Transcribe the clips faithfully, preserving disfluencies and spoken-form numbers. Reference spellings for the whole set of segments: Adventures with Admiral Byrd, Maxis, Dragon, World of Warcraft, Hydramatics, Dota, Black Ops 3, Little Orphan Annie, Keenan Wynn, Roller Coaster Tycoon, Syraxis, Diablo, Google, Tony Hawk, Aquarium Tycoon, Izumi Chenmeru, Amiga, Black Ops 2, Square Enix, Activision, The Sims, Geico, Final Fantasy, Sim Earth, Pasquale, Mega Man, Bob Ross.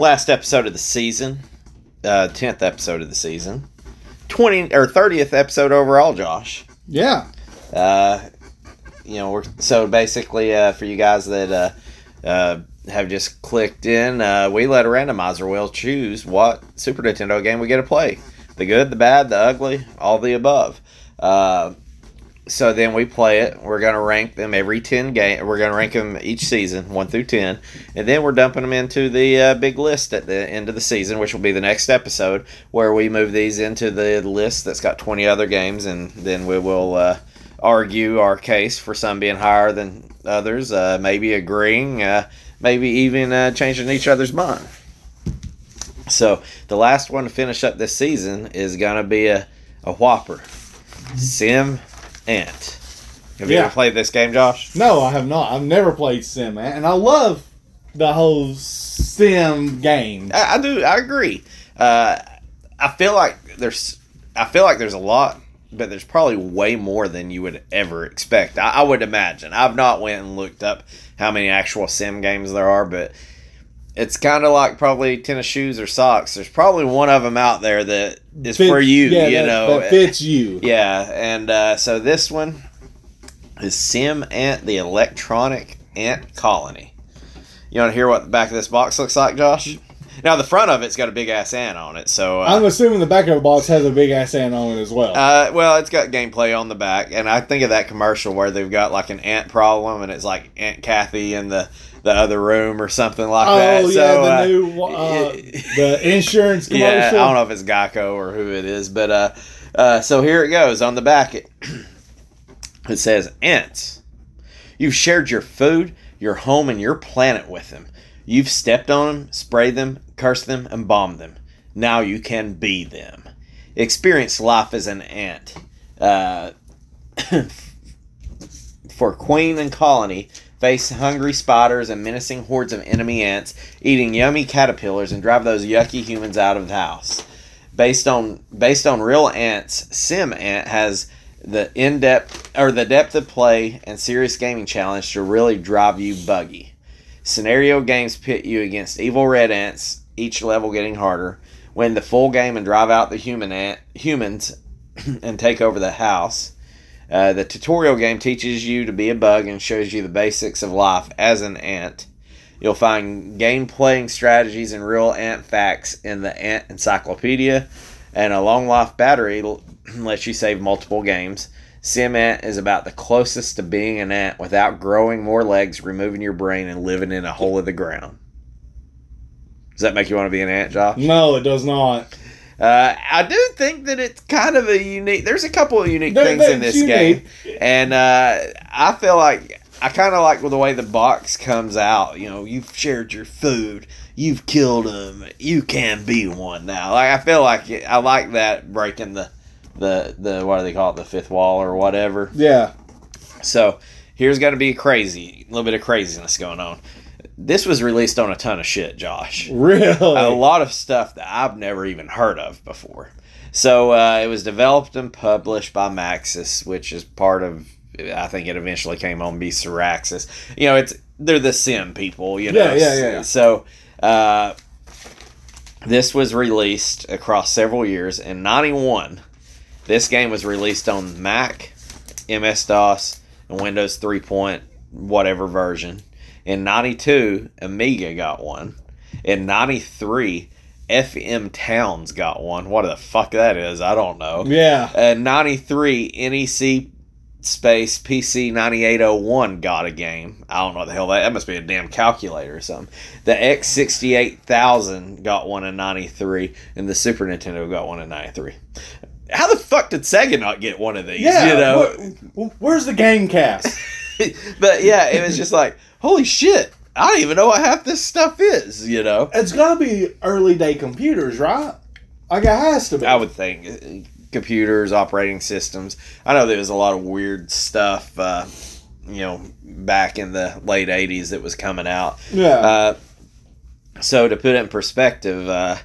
Last episode of the season. Uh, tenth episode of the season. Twenty or thirtieth episode overall, Josh. Yeah. Uh, you know, we're so basically uh, for you guys that uh, uh, have just clicked in, uh, we let a randomizer wheel choose what Super Nintendo game we get to play. The good, the bad, the ugly, all the above. Uh, so then we play it. We're going to rank them every ten game. We're going to rank them each season, one through ten. And then we're dumping them into the uh, big list at the end of the season, which will be the next episode, where we move these into the list that's got twenty other games. And then we will uh, argue our case for some being higher than others, uh, maybe agreeing, uh, maybe even uh, changing each other's mind. So the last one to finish up this season is going to be a, a whopper. Sim Ant. Have yeah. you ever played this game, Josh? No, I have not. I've never played Sim Ant, and I love the whole Sim game. I, I do. I agree. Uh, I feel like there's. I feel like there's a lot, but there's probably way more than you would ever expect. I, I would imagine. I've not went and looked up how many actual Sim games there are, but it's kind of like probably tennis shoes or socks. There's probably one of them out there that is fits, for you, yeah, you that, know. That fits you. Yeah, and uh, so this one is Sim Ant, the Electronic Ant Colony. You want to hear what the back of this box looks like, Josh? Now, the front of it's got a big-ass ant on it, so... Uh, I'm assuming the back of the box has a big-ass ant on it as well. Uh, well, it's got gameplay on the back, and I think of that commercial where they've got, like, an ant problem, and it's, like, Aunt Kathy in the, the other room or something like oh, that. Oh, yeah, so, the uh, new... Uh, the insurance commercial. Yeah, I don't know if it's Geico or who it is, but... Uh, uh, so here it goes. On the back, it, it says, Ants, you've shared your food, your home, and your planet with them. You've stepped on them, sprayed them, cursed them, and bombed them. Now you can be them. Experience life as an ant. Uh, for queen and colony, face hungry spiders and menacing hordes of enemy ants, eating yummy caterpillars, and drive those yucky humans out of the house. Based on based on real ants, Sim Ant has the in-depth or the depth of play and serious gaming challenge to really drive you buggy. Scenario games pit you against evil red ants, each level getting harder. Win the full game and drive out the human ant, humans and take over the house. Uh, the tutorial game teaches you to be a bug and shows you the basics of life as an ant. You'll find game-playing strategies and real ant facts in the Ant Encyclopedia, and a long-life battery lets you save multiple games. Sim Ant is about the closest to being an ant without growing more legs, removing your brain, and living in a hole in the ground. Does that make you want to be an ant, Josh? No, it does not. Uh, I do think that it's kind of a unique... There's a couple of unique there, things in this unique. game. And uh, I feel like... I kind of like the way the box comes out. You know, you've shared your food. You've killed them. You can be one now. Like I feel like... It, I like that breaking the... The, the what do they call it, the fifth wall or whatever. Yeah. So, here's going to be crazy, a little bit of craziness going on. This was released on a ton of shit, Josh. Really? A lot of stuff that I've never even heard of before. So, uh, it was developed and published by Maxis, which is part of, I think it eventually came on to be Syraxis. You know, it's they're the Sim people, you know. Yeah, yeah, yeah. yeah. So, uh, this was released across several years in ninety-one. This game was released on Mac, M S DOS, and Windows three point whatever version. In ninety-two, Amiga got one. In ninety-three, F M Towns got one. What the fuck that is, I don't know. Yeah. In ninety-three, N E C space P C ninety-eight oh one got a game. I don't know what the hell that... That must be a damn calculator or something. The X sixty-eight thousand got one in ninety-three, and the Super Nintendo got one in ninety-three. How the fuck did Sega not get one of these? Yeah, you know? where, where's the GameCast? But yeah, it was just like, holy shit, I don't even know what half this stuff is, you know? It's got to be early day computers, right? Like it has to be. I would think. Computers, operating systems. I know there was a lot of weird stuff, uh, you know, back in the late eighties that was coming out. Yeah. Uh, so to put it in perspective... Uh,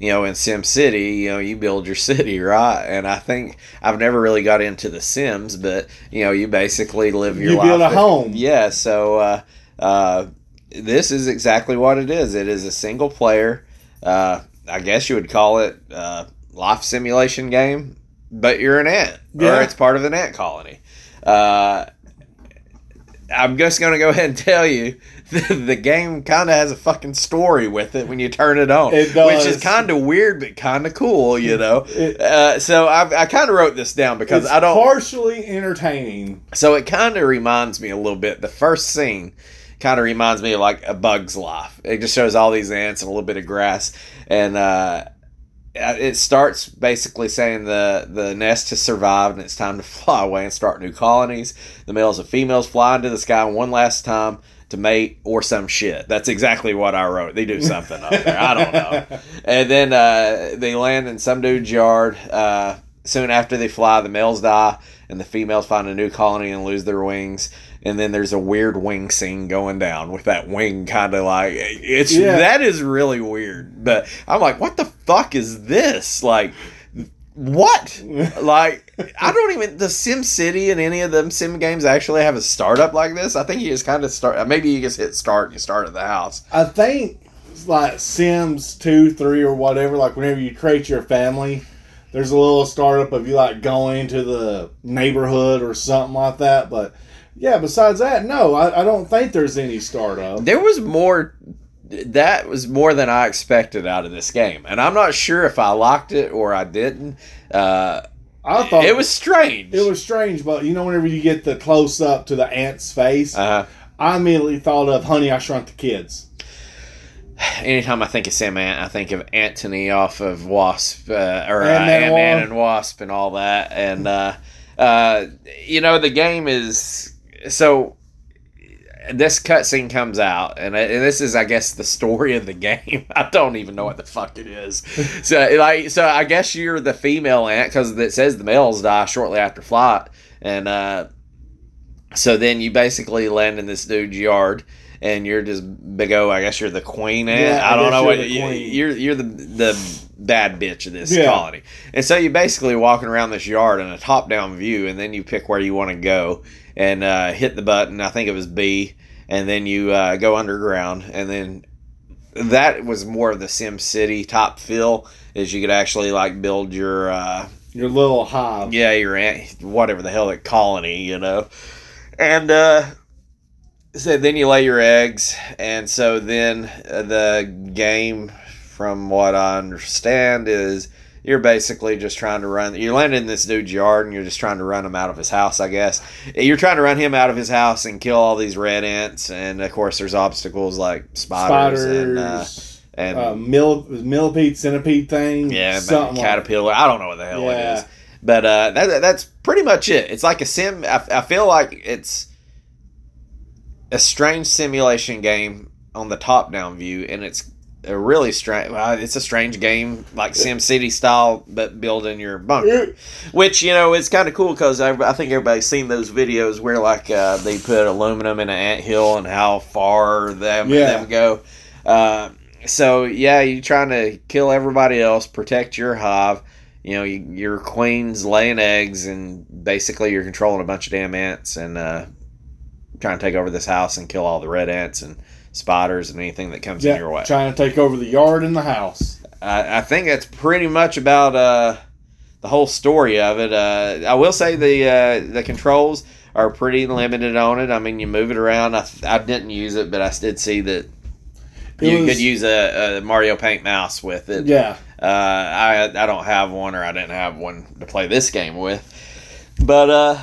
You know, in Sim City, you know, you build your city, right? And I think I've never really got into The Sims, but, you know, you basically live your you life. You build a home. Yeah, so, uh, uh, this is exactly what it is. It is a single player, uh, I guess you would call it uh, life simulation game, but you're an ant, yeah. or it's part of an ant colony. Uh, I'm just going to go ahead and tell you, the, the game kind of has a fucking story with it when you turn it on. It does. Which is kind of weird, but kind of cool, you know. It, uh, so I, I kind of wrote this down because I don't... It's partially entertaining. So it kind of reminds me a little bit, the first scene... kind of reminds me of like A Bug's Life. It just shows all these ants and a little bit of grass, and uh it starts basically saying the the nest has survived and it's time to fly away and start new colonies. The males and females fly into the sky one last time to mate or some shit. That's exactly what I wrote. They do something up there, I don't know. And then uh they land in some dude's yard. Uh soon after they fly, the males die and the females find a new colony and lose their wings. And then there's a weird wing scene going down with that wing kind of like... it's yeah. That is really weird. But I'm like, what the fuck is this? Like, what? Like, I don't even... The Sim City and any of them Sim games actually have a startup like this? I think you just kind of start... Maybe you just hit start and you start at the house. I think it's like Sims two, three, or whatever. Like, whenever you create your family... there's a little startup of you, like, going to the neighborhood or something like that. But, yeah, besides that, no, I, I don't think there's any startup. There was more... that was more than I expected out of this game. And I'm not sure if I liked it or I didn't. Uh, I thought... It was strange. It was strange, but, you know, whenever you get the close-up to the ant's face, uh-huh. I immediately thought of Honey, I Shrunk the Kids. Anytime I think of Sim Ant, I think of Anthony off of Wasp, uh, or Ant-Man uh, Ant and Wasp and all that. And, uh, uh, you know, the game is... So, this cutscene comes out, and, it, and this is, I guess, the story of the game. I don't even know what the fuck it is. So, like, so I guess you're the female ant, because it says the males die shortly after flight. And uh, so then you basically land in this dude's yard, and you're just big O. I guess you're the queen ant. Yeah, I don't know what you, you're. You're the the bad bitch of this yeah. colony. And so you're basically walking around this yard in a top down view, and then you pick where you want to go and uh, hit the button. I think it was B, and then you uh, go underground. And then that was more of the Sim City top feel, is you could actually like build your uh, your little hive. Yeah, your ant, whatever the hell that colony, you know, and. uh So then you lay your eggs, and so then the game, from what I understand, is you're basically just trying to run... You land in this dude's yard, and you're just trying to run him out of his house, I guess. You're trying to run him out of his house and kill all these red ants, and, of course, there's obstacles like spiders, spiders and... Uh, and uh, mill, millipede, centipede thing. Yeah, something caterpillar. Like I don't know what the hell yeah. it is. But uh, that, that's pretty much it. It's like a sim... I, I feel like it's... a strange simulation game on the top-down view, and it's a really strange... Well, it's a strange game, like SimCity style, but building your bunker. Which, you know, it's kind of cool, because I, I think everybody's seen those videos where, like, uh, they put aluminum in an anthill and how far them, yeah. them go. Uh, so, yeah, you're trying to kill everybody else, protect your hive. You know, you, your queen's laying eggs, and basically you're controlling a bunch of damn ants, and... Uh, trying to take over this house and kill all the red ants and spiders and anything that comes yeah, in your way. Trying to take over the yard and the house. I, I think that's pretty much about uh, the whole story of it. Uh, I will say the uh, the controls are pretty limited on it. I mean, you move it around. I, I didn't use it, but I did see that it you was, could use a, a Mario Paint mouse with it. Yeah. Uh, I I don't have one, or I didn't have one to play this game with. But... uh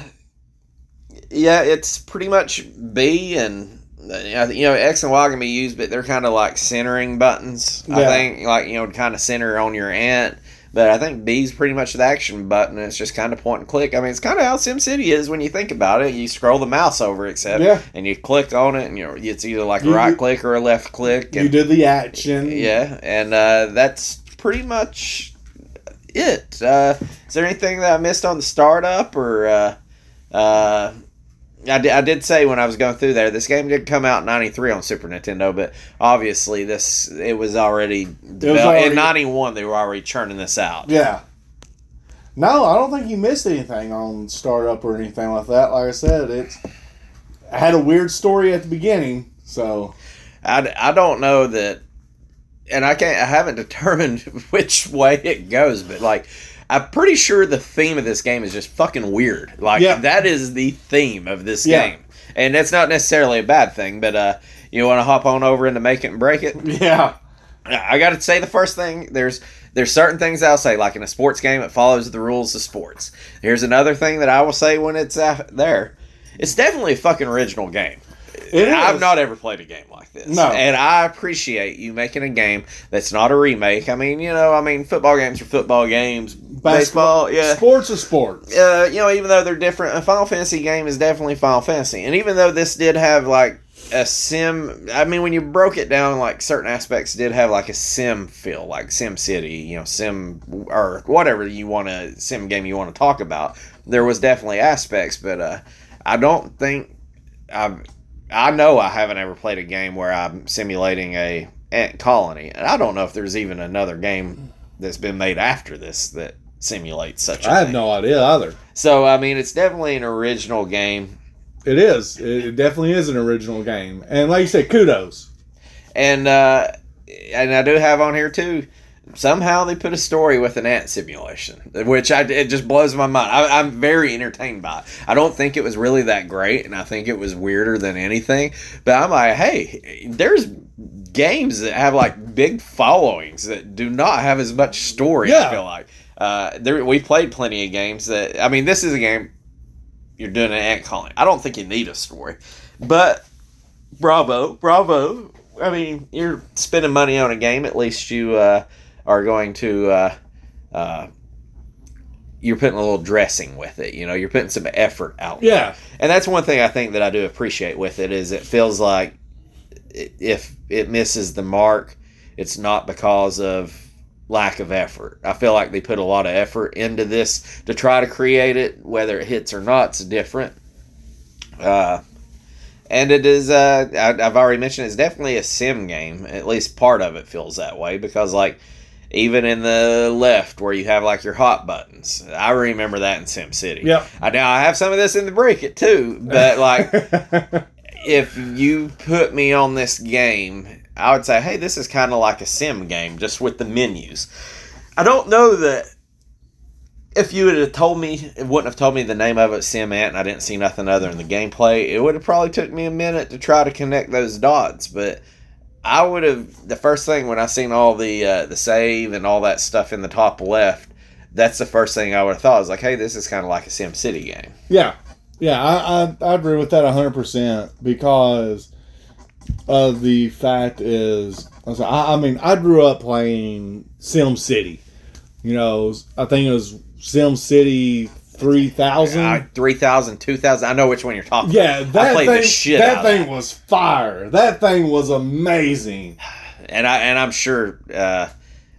yeah, it's pretty much B, and you know X and Y can be used, but they're kind of like centering buttons. Yeah. I think, like you know, to kind of center on your ant. But I think B's pretty much the action button. And it's just kind of point and click. I mean, it's kind of how SimCity is when you think about it. You scroll the mouse over, except yeah. and you click on it, and you know it's either like you, a right click or a left click. And, you do the action. Yeah, and uh, that's pretty much it. Uh, is there anything that I missed on the startup or? Uh, uh, I did, I did say when I was going through there, this game did come out in ninety-three on Super Nintendo, but obviously this it was already developed. Was already, in ninety-one, they were already churning this out. Yeah. No, I don't think you missed anything on Startup or anything like that. Like I said, it's, it had a weird story at the beginning, so... I, I don't know that, and I can't, I haven't determined which way it goes, but like, I'm pretty sure the theme of this game is just fucking weird. Like, yeah. that is the theme of this yeah. game. And that's not necessarily a bad thing, but uh, you want to hop on over into Make It and Break It? Yeah. I got to say the first thing, there's there's certain things I'll say, like in a sports game, it follows the rules of sports. Here's another thing that I will say when it's out there. It's definitely a fucking original game. It I've is. not ever played a game like this. No. And I appreciate you making a game that's not a remake. I mean, you know, I mean, football games are football games. Basketball, baseball, yeah. Sports is sports. Uh, you know, even though they're different, a Final Fantasy game is definitely Final Fantasy. And even though this did have, like, a sim... I mean, when you broke it down, like, certain aspects did have, like, a sim feel, like Sim City, you know, sim... or whatever you want to... sim game you want to talk about. There was definitely aspects, but uh, I don't think... I've... I know I haven't ever played a game where I'm simulating a ant colony, and I don't know if there's even another game that's been made after this that simulates such a thing. I have no idea either. So, I mean, it's definitely an original game. It is. It definitely is an original game. And like you said, kudos. And, uh, and I do have on here, too, somehow they put a story with an ant simulation, which I, it just blows my mind. I, I'm very entertained by it. I don't think it was really that great, and I think it was weirder than anything. But I'm like, hey, there's games that have, like, big followings that do not have as much story, yeah. I feel like. Uh, there, we played plenty of games that... I mean, this is a game you're doing an ant colony. I don't think you need a story. But bravo, bravo. I mean, you're spending money on a game. At least you... Uh, are going to, uh, uh, you're putting a little dressing with it, you know, you're putting some effort out. Yeah. There. And that's one thing I think that I do appreciate with it is it feels like if it misses the mark, it's not because of lack of effort. I feel like they put a lot of effort into this to try to create it, whether it hits or not, it's different. Uh, And it is, uh, I, I've already mentioned, it's definitely a sim game. At least part of it feels that way because, like, even in the left where you have, like, your hot buttons. I remember that in Sim City. Yep. I, now, I have some of this in the break it, too. But, like, if you put me on this game, I would say, hey, this is kind of like a sim game, just with the menus. I don't know that if you would have told me, it wouldn't have told me the name of it, Sim Ant, and I didn't see nothing other in the gameplay, it would have probably took me a minute to try to connect those dots, but... I would have, the first thing when I seen all the uh, the save and all that stuff in the top left, that's the first thing I would have thought. I was like, hey, this is kind of like a Sim City game. Yeah. Yeah, I, I, I agree with that one hundred percent because of the fact is, I, I mean, I grew up playing Sim City. You know, I think it was Sim City three thousand Uh, three thousand two thousand I know which one you're talking yeah, about. Yeah, I played thing, the shit that out thing of that. was fire. That thing was amazing. And, I, and I'm sure, uh,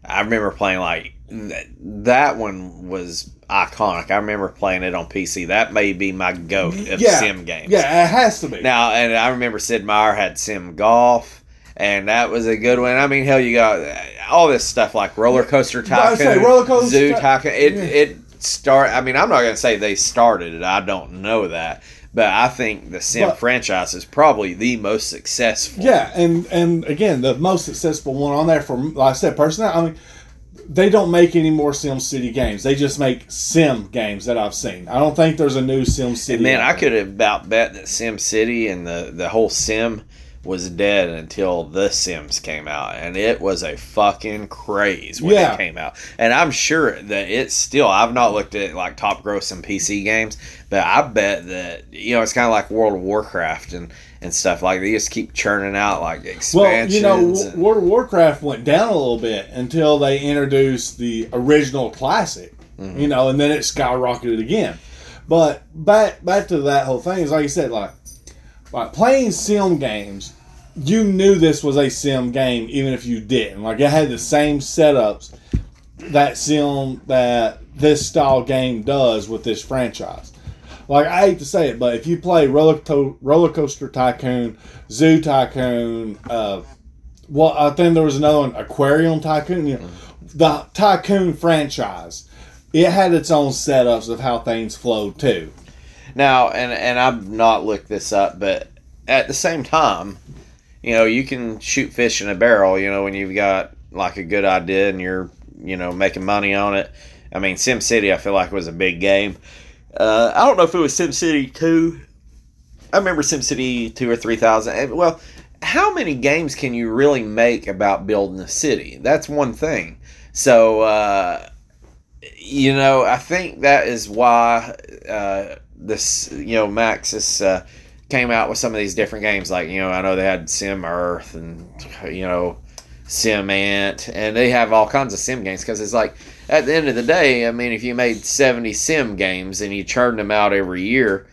I remember playing, like, that one was iconic. I remember playing it on P C. That may be my goat of yeah, sim games. Yeah, it has to be. Now, and I remember Sid Meier had Sim Golf. And that was a good one. I mean, hell, you got all this stuff like Roller Coaster Tycoon, say, roller coaster Zoo Tycoon. It... Yeah. it Start. I mean, I'm not going to say they started it. I don't know that, but I think the Sim but, franchise is probably the most successful. Yeah, and and again, the most successful one on there. For like I said, personally, I mean, they don't make any more Sim City games. They just make Sim games that I've seen. I don't think there's a new Sim City. And man, I could have about bet that Sim City and the the whole Sim was dead until The Sims came out, and it was a fucking craze when yeah. it came out. And I'm sure that it's still, I've not looked at like top grossing P C games, but I bet that, you know, it's kind of like World of Warcraft and, and stuff like they just keep churning out like expansions. Well, you know, and... World of Warcraft went down a little bit until they introduced the original classic, mm-hmm. you know, and then it skyrocketed again. But back back to that whole thing is like you said, like. Like, playing sim games, you knew this was a sim game, even if you didn't. Like, it had the same setups that sim, that this style game does with this franchise. Like, I hate to say it, but if you play Roller, to- Roller Coaster Tycoon, Zoo Tycoon, uh, well, I think there was another one, Aquarium Tycoon, you know, the Tycoon franchise, it had its own setups of how things flowed, too. Now, and, and I've not looked this up, but at the same time, you know, you can shoot fish in a barrel, you know, when you've got like a good idea and you're, you know, making money on it. I mean, Sim City, I feel like, was a big game. Uh, I don't know if it was Sim City two. I remember Sim City two or three thousand. Well, how many games can you really make about building a city? That's one thing. So, uh, you know, I think that is why uh, this, you know, Maxis uh, came out with some of these different games. Like, you know, I know they had Sim Earth and, you know, Sim Ant, and they have all kinds of sim games, because it's like, at the end of the day, I mean, if you made seventy sim games and you churn them out every year,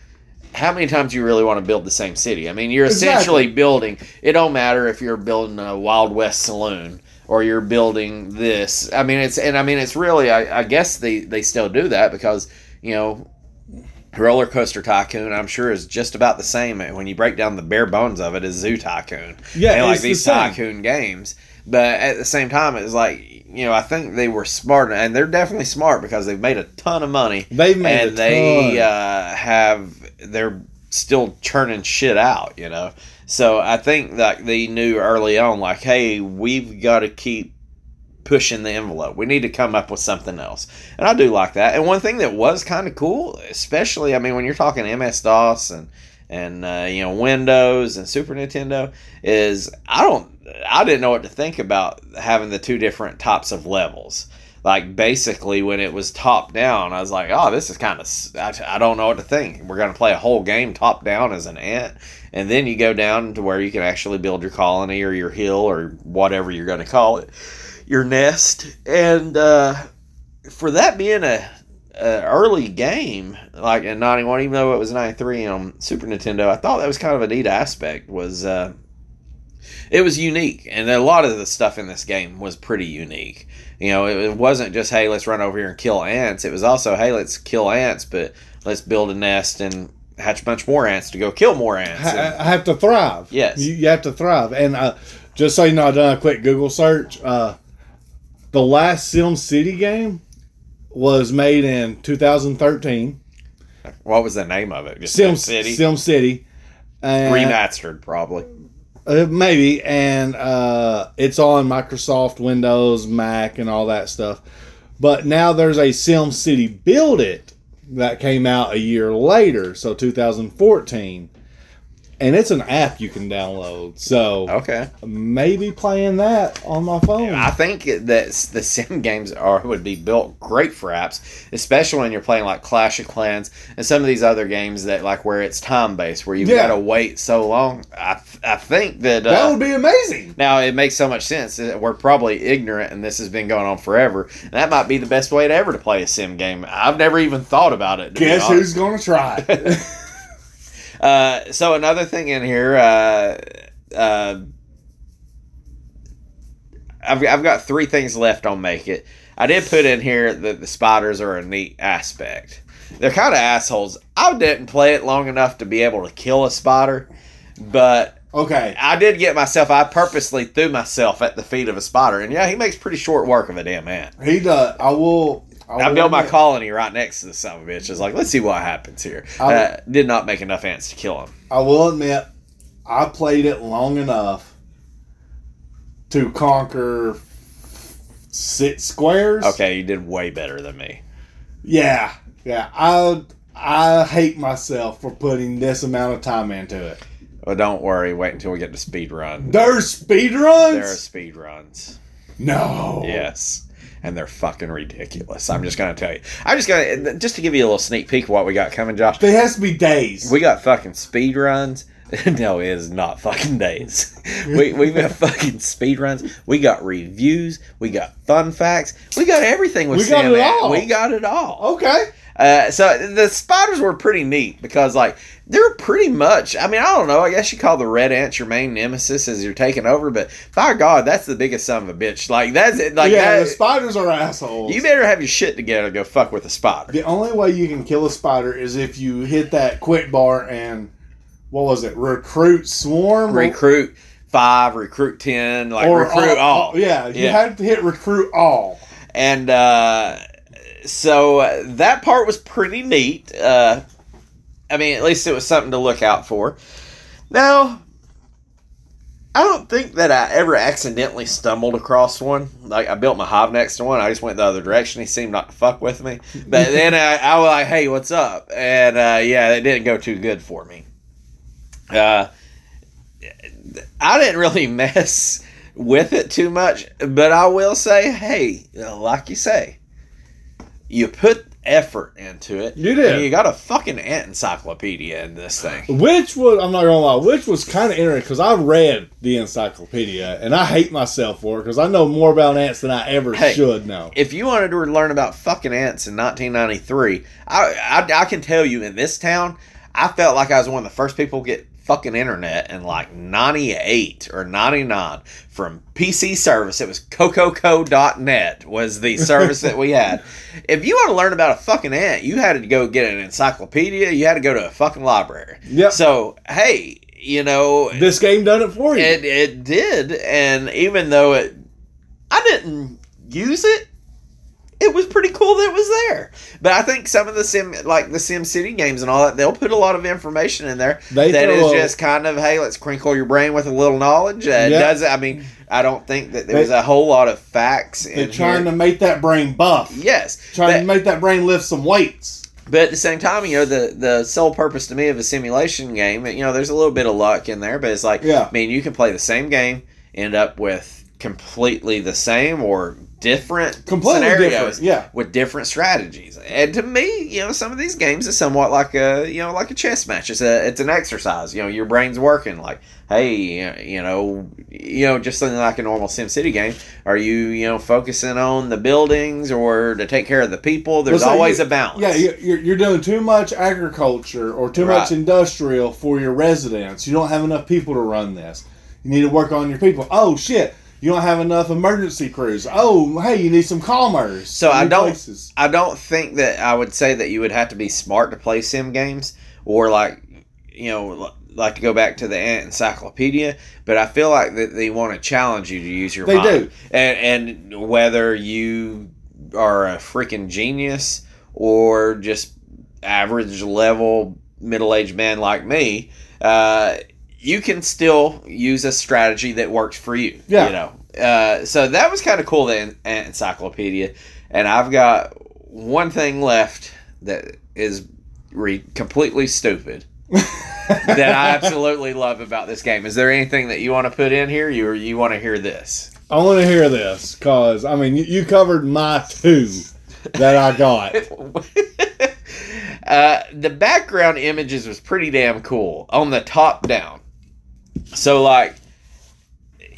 how many times do you really want to build the same city? I mean, you're exactly. essentially building, it don't matter if you're building a Wild West saloon or you're building this. I mean, it's, and I mean, it's really, I, I guess they, they still do that, because, you know, Roller Coaster Tycoon, I'm sure, is just about the same when you break down the bare bones of it as Zoo Tycoon. Yeah, they like these the tycoon games. But at the same time, it's like, you know, I think they were smart, and they're definitely smart, because they've made a ton of money. They've made and a they, ton. And uh, have, they're still churning shit out, you know. So I think like they knew early on, like, hey, we've got to keep pushing the envelope. We need to come up with something else. And I do like that. And one thing that was kind of cool, especially, I mean, when you're talking M S DOS and, and uh, you know, Windows and Super Nintendo, is I don't, I didn't know what to think about having the two different types of levels. Like, basically, when it was top-down, I was like, oh, this is kind of... I, I don't know what to think. We're going to play a whole game top-down as an ant, and then you go down to where you can actually build your colony or your hill or whatever you're going to call it, your nest. And uh, for that being a, a early game, like in ninety-one, even though it was ninety-three on Super Nintendo, I thought that was kind of a neat aspect, was... Uh, It was unique, and a lot of the stuff in this game was pretty unique. You know, it, it wasn't just, hey, let's run over here and kill ants. It was also, hey, let's kill ants, but let's build a nest and hatch a bunch more ants to go kill more ants. I, I have to thrive. Yes. You, you have to thrive. And uh, just so you know, I done a quick Google search. Uh, the last Sim City game was made in two thousand thirteen. What was the name of it? Just Sim City? Sim City. And remastered, probably. Uh, maybe, and uh, it's on Microsoft, Windows, Mac, and all that stuff. But now there's a Sim City Build It that came out a year later, so two thousand fourteen. And it's an app you can download, so okay, maybe playing that on my phone. I think that the sim games are would be built great for apps, especially when you're playing like Clash of Clans and some of these other games that like where it's time based, where you've yeah. got to wait so long. I I think that uh, that would be amazing. Now it makes so much sense. We're probably ignorant, and this has been going on forever. And that might be the best way to ever to play a sim game. I've never even thought about it. Guess who's gonna try it? Uh, so another thing in here, uh, uh, I've, I've got three things left on Make It. I did put in here that the spiders are a neat aspect. They're kind of assholes. I didn't play it long enough to be able to kill a spider, but okay, I did get myself, I purposely threw myself at the feet of a spider, and yeah, he makes pretty short work of a damn ant. He does. I will... I, I built my colony right next to the son of a bitch. It's like, let's see what happens here. I uh, did not make enough ants to kill him. I will admit, I played it long enough to conquer six squares. Okay, you did way better than me. Yeah, yeah. I I hate myself for putting this amount of time into it. Well, don't worry. Wait until we get to speedrun. There's speedruns? There are speedruns. No. Yes. And they're fucking ridiculous. I'm just going to tell you. I'm just going to, just to give you a little sneak peek of what we got coming, Josh. There has to be days. We got fucking speed runs. No, it is not fucking days. we, we've got fucking speed runs. We got reviews. We got fun facts. We got everything with Sam. We got it all. We got it all. Okay. Uh, so the spiders were pretty neat because, like, they're pretty much, I mean, I don't know, I guess you call the red ants your main nemesis as you're taking over, but by God, that's the biggest son of a bitch. Like, that's it. Like, yeah, that, the spiders are assholes. You better have your shit together to go fuck with a spider. The only way you can kill a spider is if you hit that quick bar and, what was it, recruit swarm? Recruit five, recruit ten, like, or recruit all. all. Yeah, you yeah. had to hit recruit all. And, uh... So uh, that part was pretty neat. Uh, I mean, at least it was something to look out for. Now, I don't think that I ever accidentally stumbled across one. Like, I built my hive next to one. I just went the other direction. He seemed not to fuck with me. But then I, I was like, hey, what's up? And, uh, yeah, it didn't go too good for me. Uh, I didn't really mess with it too much. But I will say, hey, like you say, you put effort into it. You did. And you got a fucking ant encyclopedia in this thing. Which was, I'm not gonna lie, which was kind of interesting because I read the encyclopedia and I hate myself for it because I know more about ants than I ever hey, should know. If you wanted to learn about fucking ants in nineteen ninety-three, I, I, I can tell you in this town, I felt like I was one of the first people to get fucking internet in like ninety-eight or ninety-nine from P C service. It was cococo dot net was the service that we had. If you want to learn about a fucking ant, you had to go get an encyclopedia. You had to go to a fucking library. Yep. So, hey, you know, this game done it for you. It, it did. And even though it, I didn't use it, it was pretty cool that it was there. But I think some of the Sim, like the Sim City games and all that, they'll put a lot of information in there they that is just kind of, hey, let's crinkle your brain with a little knowledge. Uh, yeah. does I mean, I don't think that there they, was a whole lot of facts in They're trying here. to make that brain buff. Yes. Trying that, to make that brain lift some weights. But at the same time, you know, the, the sole purpose to me of a simulation game, you know, there's a little bit of luck in there, but it's like, yeah. I mean, you can play the same game, end up with completely the same or different Completely scenarios different, yeah. with different strategies. And to me, you know, some of these games is somewhat like a, you know, like a chess match. It's a, it's an exercise. You know, your brain's working like, hey, you know, you know, just something like a normal SimCity game. Are you, you know, focusing on the buildings or to take care of the people? There's well, so always you, a balance. Yeah. You're, you're doing too much agriculture or too right. much industrial for your residents. You don't have enough people to run this. You need to work on your people. Oh shit. You don't have enough emergency crews. Oh, hey, you need some calmers. So I don't, places. I don't think that I would say that you would have to be smart to play sim games or like, you know, like to go back to the Ant Encyclopedia. But I feel like that they want to challenge you to use your they mind. They do, and, and whether you are a freaking genius or just average level middle aged man like me. Uh, You can still use a strategy that works for you. Yeah. You know? Uh, so that was kind of cool, the en- encyclopedia. And I've got one thing left that is re- completely stupid that I absolutely love about this game. Is there anything that you want to put in here? You, you want to hear this? I want to hear this because, I mean, you, you covered my two that I got. uh, the background images was pretty damn cool on the top down. So, like,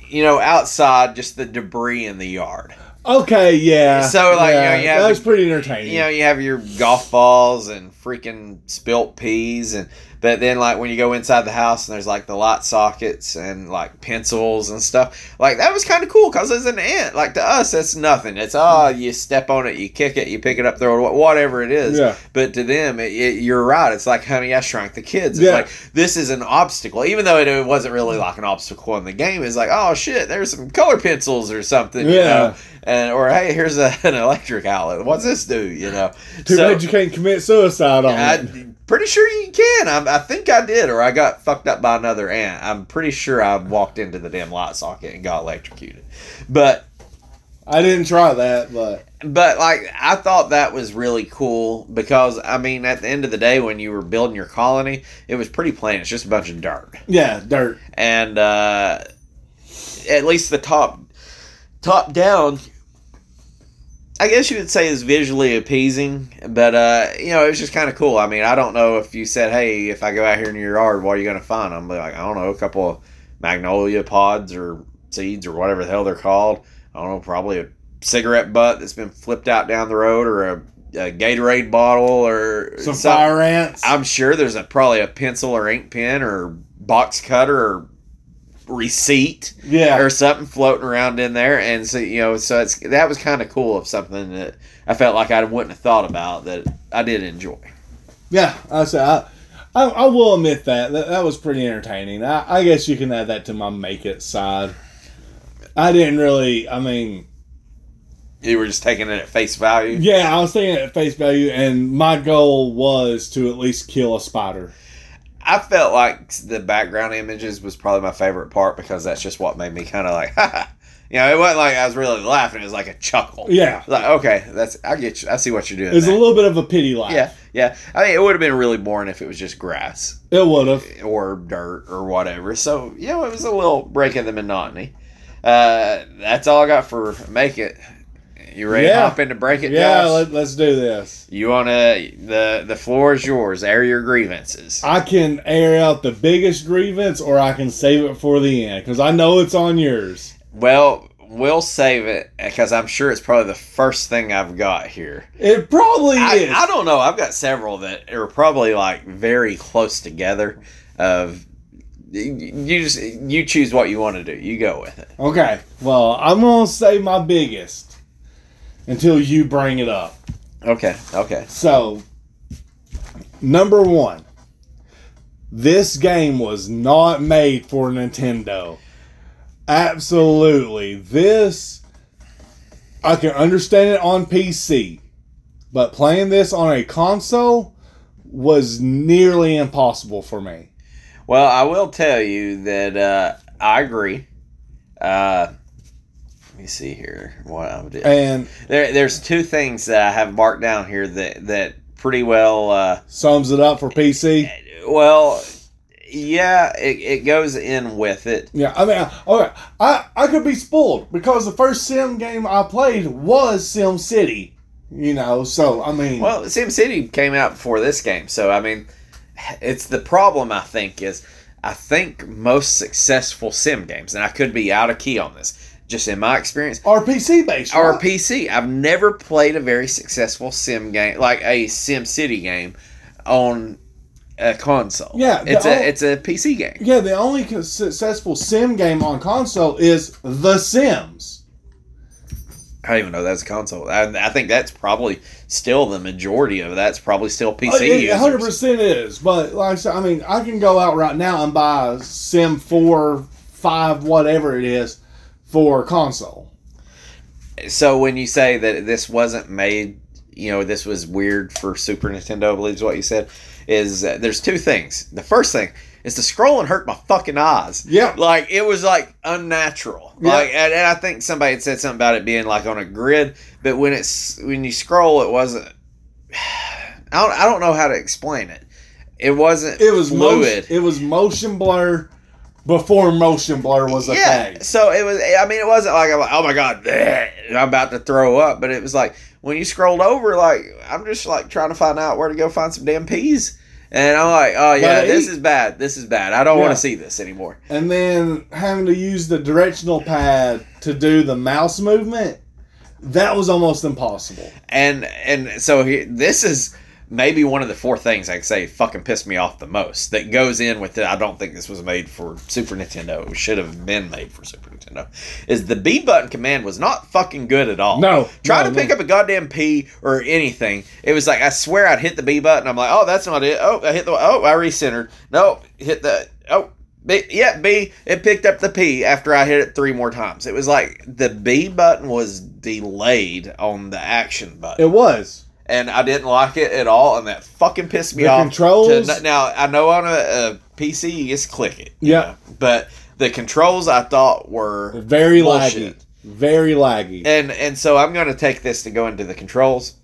you know, outside, just the debris in the yard. Okay, yeah. So, like, yeah, you know, you have that was the, pretty entertaining. You know, you have your golf balls and freaking spilt peas, and but then, like, when you go inside the house and there's, like, the light sockets and, like, pencils and stuff. Like, that was kind of cool because as an ant, like, to us, that's nothing. It's, oh, you step on it, you kick it, you pick it up, throw it, whatever it is. Yeah. But to them, it, it, you're right. It's like, Honey, I Shrunk the Kids. It's yeah. like, this is an obstacle. Even though it, it wasn't really, like, an obstacle in the game. It's like, oh, shit, there's some color pencils or something, yeah. you know. And, or, hey, here's a, an electric outlet. What's this do, you know? Too so, bad you can't commit suicide on I, it. Pretty sure you can. I'm, I think I did, or I got fucked up by another ant. I'm pretty sure I walked into the damn light socket and got electrocuted. But I didn't try that, but but like I thought that was really cool because I mean, at the end of the day, when you were building your colony, it was pretty plain. It's just a bunch of dirt. Yeah, dirt. And uh, at least the top top down, I guess you would say is visually appeasing, but, uh, you know, it was just kind of cool. I mean, I don't know if you said, hey, if I go out here in your yard, what are you going to find? I'm like, I don't know, a couple of magnolia pods or seeds or whatever the hell they're called. I don't know, probably a cigarette butt that's been flipped out down the road or a, a Gatorade bottle or some something. Fire ants. I'm sure there's a, probably a pencil or ink pen or box cutter or receipt yeah. or something floating around in there, and so you know, so it's that was kind of cool of something that I felt like I wouldn't have thought about that I did enjoy. Yeah, I say I, I, I will admit that, that that was pretty entertaining. I, I guess you can add that to my make it side. I didn't really. I mean, you were just taking it at face value. Yeah, I was taking it at face value, and my goal was to at least kill a spider. I felt like the background images was probably my favorite part because that's just what made me kind of like, haha. You know, it wasn't like I was really laughing. It was like a chuckle. Yeah. Like, okay, that's I get you. I see what you're doing. It's a little bit of a pity laugh. Yeah, yeah. I mean, it would have been really boring if it was just grass. It would have. Or dirt or whatever. So, you know, it was a little break of the monotony. Uh, that's all I got for Make It. You ready yeah. to hop in to Break It, Yeah, Josh? Let, let's do this. You want to... The, the floor is yours. Air your grievances. I can air out the biggest grievance or I can save it for the end because I know it's on yours. Well, we'll save it because I'm sure it's probably the first thing I've got here. It probably I, is. I don't know. I've got several that are probably like very close together. Of you just you choose what you want to do. You go with it. Okay. Well, I'm gonna say my biggest until you bring it up. Okay. Okay. So, number one, this game was not made for Nintendo. Absolutely. This, I can understand it on P C, but playing this on a console was nearly impossible for me. Well, I will tell you that uh, I agree. Uh, let me see here what I did. And there, there's two things that I have marked down here that, that pretty well... Uh, sums it up for P C? Well... Yeah, it, it goes in with it. Yeah, I mean, I, all right, I, I could be spoiled because the first Sim game I played was Sim City, you know, so, I mean... Well, Sim City came out before this game, so, I mean, it's the problem, I think, is I think most successful Sim games, and I could be out of key on this, just in my experience... Are P C-based, right? Are P C. I've never played a very successful Sim game, like a Sim City game, on... a console. Yeah. It's a, o- it's a P C game. Yeah, the only successful Sim game on console is The Sims. I don't even know that's a console. I, I think that's probably still the majority of that's probably still P C uh, it, users. one hundred percent is, but like I said, I mean, I can go out right now and buy a Sim four, five, whatever it is, for console. So when you say that this wasn't made, you know, this was weird for Super Nintendo, I believe is what you said. Is uh, there's two things. The first thing is the scrolling hurt my fucking eyes. Yeah. Like, it was, like, unnatural. Yeah. Like, and, and I think somebody had said something about it being, like, on a grid. But when it's when you scroll, it wasn't... I don't, I don't know how to explain it. It wasn't it was fluid. Motion, it was motion blur before motion blur was a yeah. thing. So, it was... I mean, it wasn't like, I'm like, oh, my God, I'm about to throw up. But it was like... When you scrolled over, like, I'm just, like, trying to find out where to go find some damn peas. And I'm like, oh, yeah, this is bad. This is bad. I don't yeah. want to see this anymore. And then having to use the directional pad to do the mouse movement, that was almost impossible. And and so here, this is maybe one of the four things I can say fucking pissed me off the most that goes in with it. I don't think this was made for Super Nintendo. It should have been made for Super Nintendo. No, is the B button command was not fucking good at all. No. Try no, to pick no. up a goddamn P or anything. It was like, I swear I'd hit the B button. I'm like, oh, that's not it. Oh, I hit the, oh, I recentered. No, hit the, oh, B, yeah, B. It picked up the P after I hit it three more times. It was like the B button was delayed on the action button. It was. And I didn't like it at all, and that fucking pissed me the off. The controls. To, now, I know on a, a P C, you just click it. Yeah. But... The controls I thought were very bullshit. laggy, very laggy, and and so I'm going to take this to go into the controls.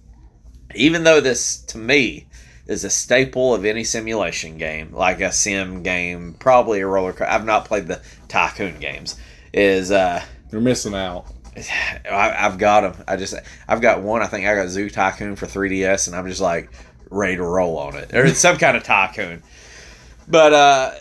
Even though this to me is a staple of any simulation game, like a sim game, probably a roller. Co- I've not played the tycoon games. Is uh, you're missing out. I, I've got them. I just I've got one. I think I got Zoo Tycoon for three D S, and I'm just like ready to roll on it. Or it's some kind of tycoon, but. uh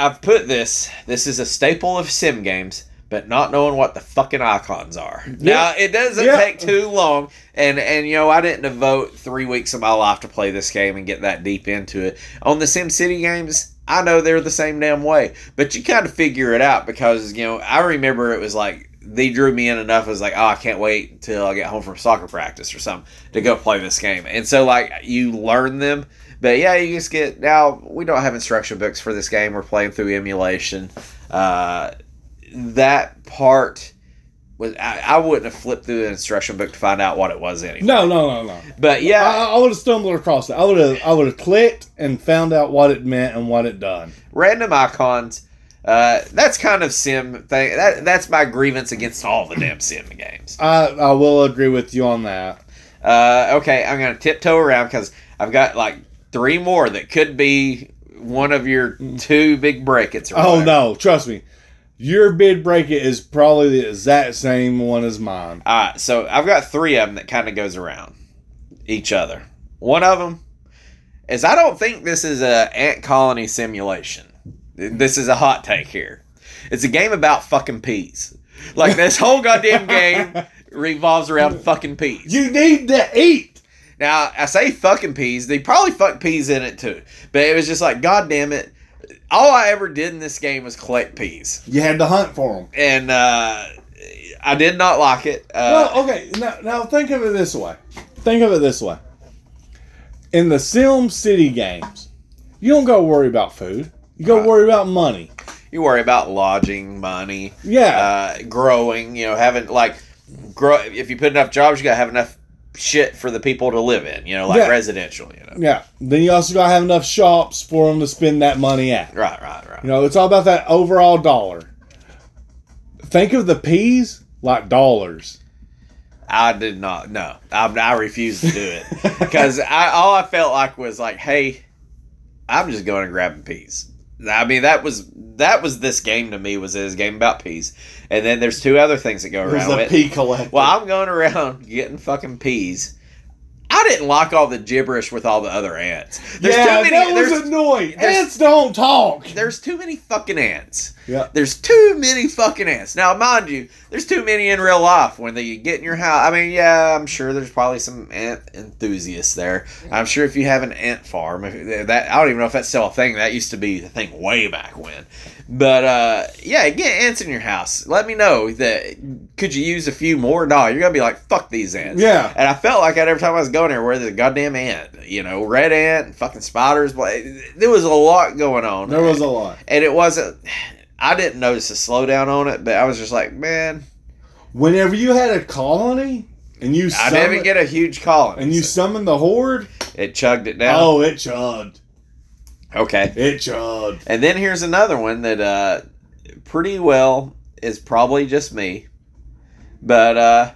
I've put this, this is a staple of sim games, but not knowing what the fucking icons are. Yeah. Now, it doesn't yeah. take too long, and, and, you know, I didn't devote three weeks of my life to play this game and get that deep into it. On the SimCity games, I know they're the same damn way, but you kind of figure it out because, you know, I remember it was like, they drew me in enough, I was like, oh, I can't wait until I get home from soccer practice or something to go play this game. And so, like, you learn them. But yeah, you just get, now we don't have instruction books for this game. We're playing through emulation. Uh, that part was I, I wouldn't have flipped through the instruction book to find out what it was anyway. No, no, no, no. But yeah, I, I would have stumbled across it. I would have I would have clicked and found out what it meant and what it done. Random icons. Uh, that's kind of sim thing. That that's my grievance against all the damn sim games. I I will agree with you on that. Uh, okay, I'm gonna tiptoe around because I've got like three more that could be one of your two big break-its. Oh no, trust me. Your bid break-it is probably the exact same one as mine. All right, so I've got three of them that kind of goes around each other. One of them is I don't think this is a ant colony simulation. This is a hot take here. It's a game about fucking peas. Like, this whole goddamn game revolves around fucking peas. You need to eat! Now, I say fucking peas. They probably fuck peas in it, too. But it was just like, goddamn it. All I ever did in this game was collect peas. You had to hunt for them. And uh, I did not like it. Uh, well, okay. Now, now think of it this way. Think of it this way. In the Sim City games, you don't go worry about food. You go right. worry about money. You worry about lodging, money. Yeah. Uh, growing, you know, having, like, grow. If you put enough jobs, you got to have enough shit for the people to live in, you know, like yeah. residential, you know. Yeah. Then you also gotta have enough shops for them to spend that money at. Right, right, right. You know, it's all about that overall dollar. Think of the peas like dollars. I did not. No, I, I refused to do it because I all I felt like was like, hey, I'm just going and grabbing peas. I mean, that was that was this game to me, was this game about peas. And then there's two other things that go around with it. There's a pea collector. Well, I'm going around getting fucking peas. I didn't like all the gibberish with all the other ants. There's yeah, too many, that was annoying. Ants don't talk. There's too many fucking ants. Yeah. There's too many fucking ants. Now, mind you, there's too many in real life when they get in your house. I mean, yeah, I'm sure there's probably some ant enthusiasts there. I'm sure if you have an ant farm, that I don't even know if that's still a thing. That used to be the thing way back when. But, uh, yeah, get ants in your house. Let me know that, could you use a few more? No, you're going to be like, fuck these ants. Yeah. And I felt like that every time I was going there, where there's a goddamn ant, you know, red ant and fucking spiders. There was a lot going on. There was a lot. And it wasn't, I didn't notice a slowdown on it, but I was just like, man. Whenever you had a colony and you summoned. I didn't get a huge colony. And you so summoned the horde. It chugged it down. Oh, it chugged. Okay. It chugged. And then here's another one that uh, pretty well is probably just me. But uh,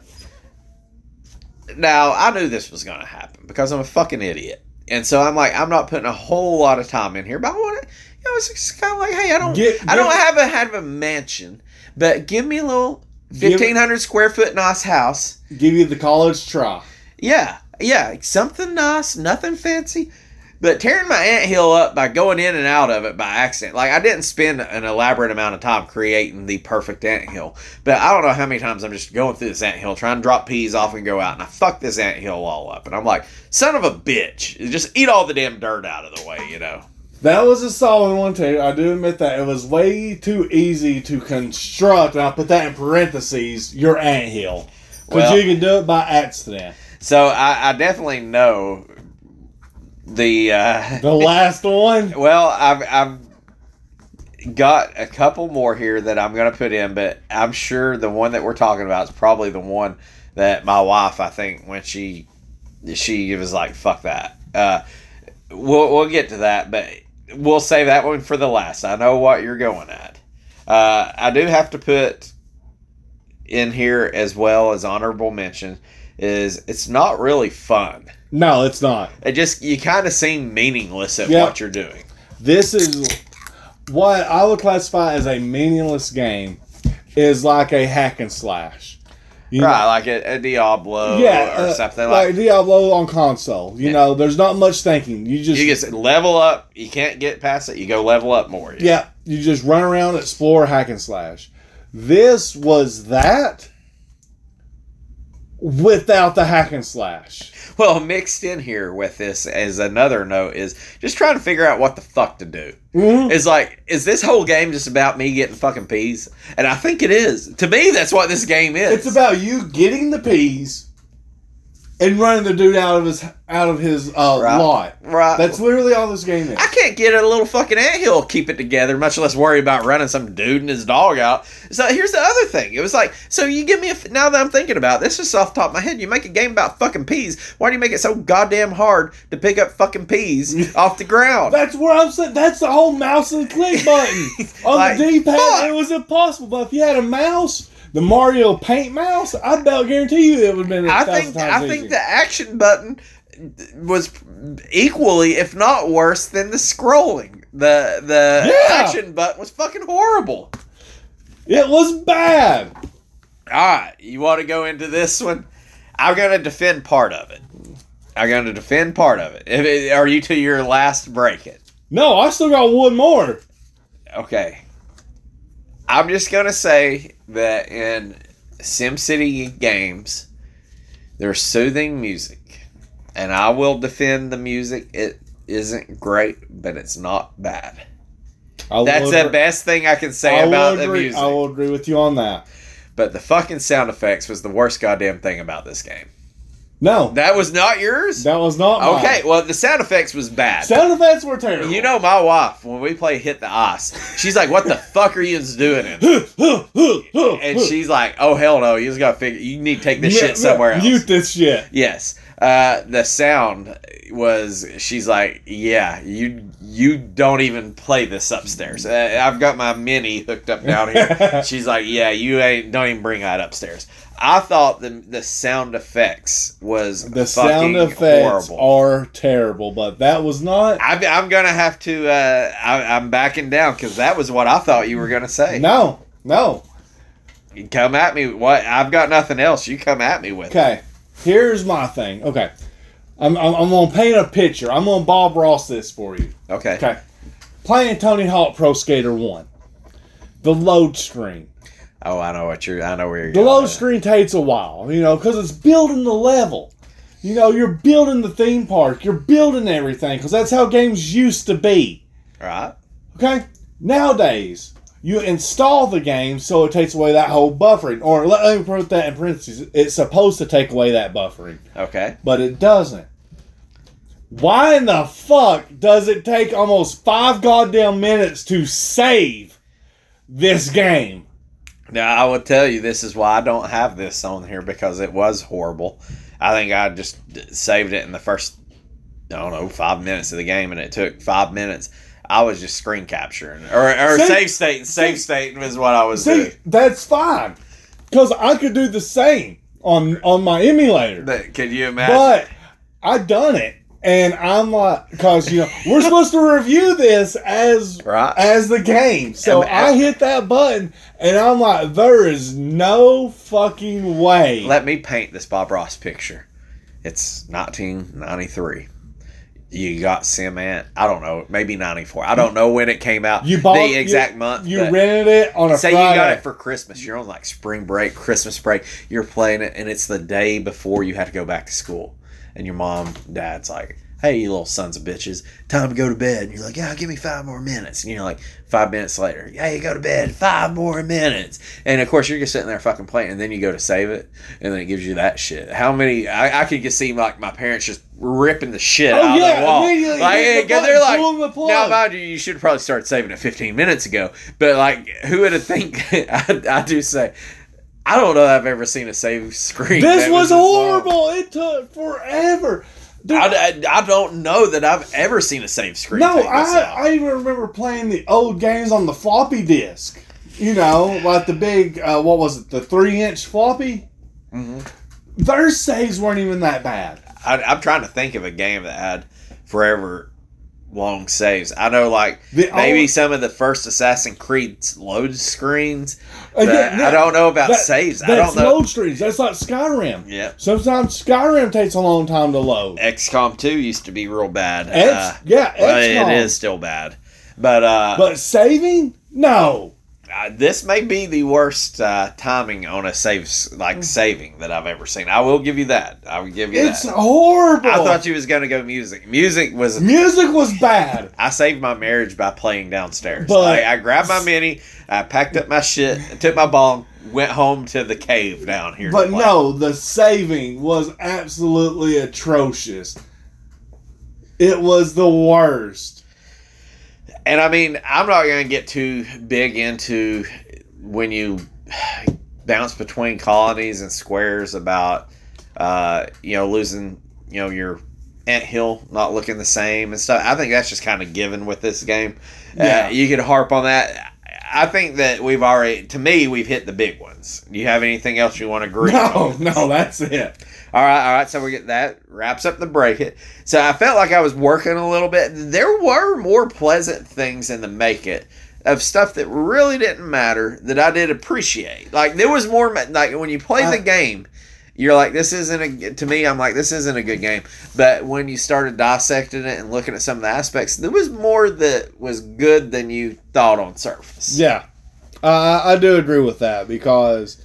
now I knew this was going to happen because I'm a fucking idiot. And so I'm like, I'm not putting a whole lot of time in here. But I want to, you know, it's kind of like, hey, I don't get, get, I don't have a, have a mansion. But give me a little fifteen hundred square foot nice house. Give you the college try. Yeah. Yeah. Something nice. Nothing fancy. But tearing my anthill up by going in and out of it by accident. Like, I didn't spend an elaborate amount of time creating the perfect anthill. But I don't know how many times I'm just going through this anthill, trying to drop peas off and go out. And I fuck this anthill all up. And I'm like, son of a bitch. Just eat all the damn dirt out of the way, you know. That was a solid one, too. I do admit that. It was way too easy to construct. And I'll put that in parentheses, your anthill. Because well, you can do it by accident. So, I, I definitely know... The uh, the last one. Well, I've I've got a couple more here that I'm gonna put in, but I'm sure the one that we're talking about is probably the one that my wife, I think, when she she was like, "Fuck that." Uh, we'll we'll get to that, but we'll save that one for the last. I know what you're going at. Uh, I do have to put in here as well as honorable mention is it's not really fun. No, it's not. It just, you kind of seem meaningless at yep. what you're doing. This is what I would classify as a meaningless game, is like a hack and slash. You right, know? Like a, a Diablo yeah, or uh, something like that. Like Diablo on console. You yeah. know, there's not much thinking. You just, you just level up. You can't get past it. You go level up more. Yeah, yeah, you just run around, explore, hack and slash. This was that. Without the hack and slash. Well, mixed in here with this as another note is just trying to figure out what the fuck to do. Mm-hmm. It's like, is this whole game just about me getting fucking peas? And I think it is. To me, that's what this game is. It's about you getting the peas and running the dude out of his out of his uh, right. lot. Right. That's literally all this game is. I can't get a little fucking anthill keep it together, much less worry about running some dude and his dog out. So here's the other thing. It was like, so you give me a, now that I'm thinking about it, this is off the top of my head, you make a game about fucking peas. Why do you make it so goddamn hard to pick up fucking peas off the ground? That's where I'm saying, that's the whole mouse and click button. On like, the D-pad, fuck. It was impossible. But if you had a mouse... The Mario Paint mouse, I about guarantee you it would have been a I thousand think, times I easier. think the action button was equally, if not worse, than the scrolling. The the yeah. action button was fucking horrible. It was bad. All right, you want to go into this one? I'm going to defend part of it. I'm going to defend part of it. If it are you to your last break it? No, I still got one more. Okay. I'm just going to say that in SimCity games, there's soothing music. And I will defend the music. It isn't great, but it's not bad. I That's the agree. best thing I can say I about the music. I will agree with you on that. But the fucking sound effects was the worst goddamn thing about this game. No. That was not yours? That was not mine. Okay, well, the sound effects was bad. Sound effects were terrible. You know my wife, when we play Hit the Ice, she's like, what the fuck are you doing in there? And she's like, oh, hell no, you just gotta figure, you need to take this shit somewhere else. Mute this shit. Yes. Uh, the sound was, she's like, yeah, you you don't even play this upstairs. Uh, I've got my mini hooked up down here. She's like, yeah, you ain't, don't even bring that upstairs. I thought the the sound effects was the fucking sound effects horrible. Are terrible, but that was not. I, I'm gonna have to. Uh, I, I'm backing down because that was what I thought you were gonna say. No, no. You come at me. What? I've got nothing else. You come at me with. Okay. It. Here's my thing. Okay, I'm, I'm I'm gonna paint a picture. I'm gonna Bob Ross this for you. Okay. Okay. Playing Tony Hawk Pro Skater one, the load screen. Oh, I know what you're. I know where you're. The going load screen takes a while, you know, because it's building the level. You know, you're building the theme park. You're building everything because that's how games used to be. Right. Okay. Nowadays, you install the game, so it takes away that whole buffering. Or let me put that in parentheses. It's supposed to take away that buffering. Okay. But it doesn't. Why in the fuck does it take almost five goddamn minutes to save this game? Now, I will tell you, this is why I don't have this on here, because it was horrible. I think I just saved it in the first, I don't know, five minutes of the game, and it took five minutes. I was just screen capturing. Or, or see, save state. Save see, state was what I was see, doing. That's fine, because I could do the same on, on my emulator. But, can you imagine? But I done it, and I'm like, because, you know, we're supposed to review this as, right. as the game. So I, I hit that button. And I'm like, there is no fucking way. Let me paint this Bob Ross picture. It's nineteen ninety-three. You got Sim Ant. I don't know, maybe ninety-four. I don't know when it came out. You bought the exact you, month. You rented it on a say Friday. Say you got it for Christmas. You're on like spring break, Christmas break. You're playing it, and it's the day before you had to go back to school. And your mom, dad's like, hey, you little sons of bitches, time to go to bed. And you're like, yeah, give me five more minutes. And you're like, five minutes later, yeah, you go to bed, five more minutes. And, of course, you're just sitting there fucking playing, and then you go to save it, and then it gives you that shit. How many – I, I could just see, like, my parents just ripping the shit oh, out yeah, of the wall. Immediately, like, immediately the they're like, the now, mind you, you should probably start saving it fifteen minutes ago. But, like, who would have think – I, I do say – I don't know that I've ever seen a save screen. This was, was horrible. Long. It took forever. Dude, I, I, I don't know that I've ever seen a save screen. No, I, I even remember playing the old games on the floppy disk. You know, like the big, uh, what was it, the three-inch floppy? Mm-hmm. Their saves weren't even that bad. I, I'm trying to think of a game that had forever long saves. I know, like, the maybe only, some of the first Assassin's Creed load screens. But again, that, I don't know about that, saves. That's I don't know. Load screens. That's like Skyrim. Yeah. Sometimes Skyrim takes a long time to load. X COM two used to be real bad. X, uh, yeah, X COM. It is still bad. But uh, but saving? No. uh, this may be the worst uh, timing on a save, like saving that I've ever seen. I will give you that. I will give you it's that. It's horrible. I thought you was going to go music. Music was music was bad. I saved my marriage by playing downstairs. But I, I grabbed my mini, I packed up my shit, took my ball, went home to the cave down here. But no, the saving was absolutely atrocious. It was the worst. And, I mean, I'm not going to get too big into when you bounce between colonies and squares about, uh, you know, losing, you know, your anthill not looking the same and stuff. I think that's just kind of given with this game. Yeah. Uh, you could harp on that. I think that we've already, to me, we've hit the big ones. Do you have anything else you want to agree on? No, no, that's it. All right, all right. So we get that wraps up the break it. So I felt like I was working a little bit. There were more pleasant things in the make it of stuff that really didn't matter that I did appreciate. Like there was more like when you play the game, you're like this isn't a to me. I'm like this isn't a good game. But when you started dissecting it and looking at some of the aspects, there was more that was good than you thought on surface. Yeah, uh, I do agree with that because.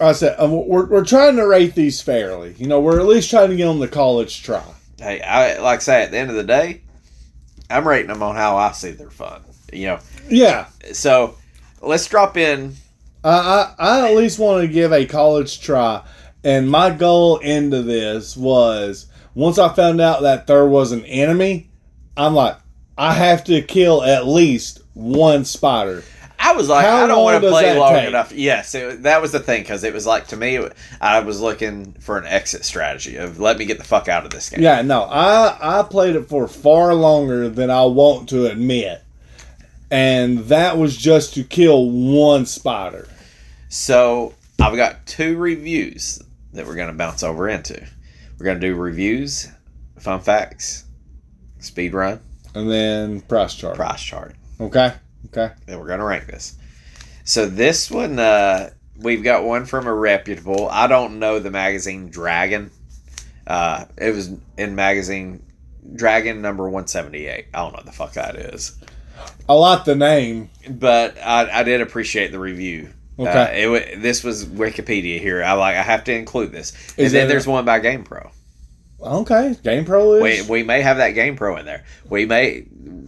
I said, um, we're we're trying to rate these fairly. You know, we're at least trying to get them the college try. Hey, I like I say, at the end of the day, I'm rating them on how I see their fun. You know. Yeah. So, let's drop in. I I, I at least want to give a college try, and my goal into this was once I found out that there was an enemy, I'm like, I have to kill at least one spider. I was like, How I don't want to play long take? enough. Yes, it, that was the thing, because it was like, to me, I was looking for an exit strategy of let me get the fuck out of this game. Yeah, no, I, I played it for far longer than I want to admit. And that was just to kill one spider. So, I've got two reviews that we're going to bounce over into. We're going to do reviews, fun facts, speed run. And then price chart. Price chart. Okay. Okay. Then we're going to rank this. So this one, uh, we've got one from a reputable. I don't know the magazine Dragon. Uh, it was in magazine Dragon number one seventy-eight. I don't know what the fuck that is. I like the name. But I, I did appreciate the review. Okay. Uh, it, this was Wikipedia here. I like. I have to include this. And is then there's a- one by GamePro. Okay, GamePro is... We, we may have that GamePro in there. We may...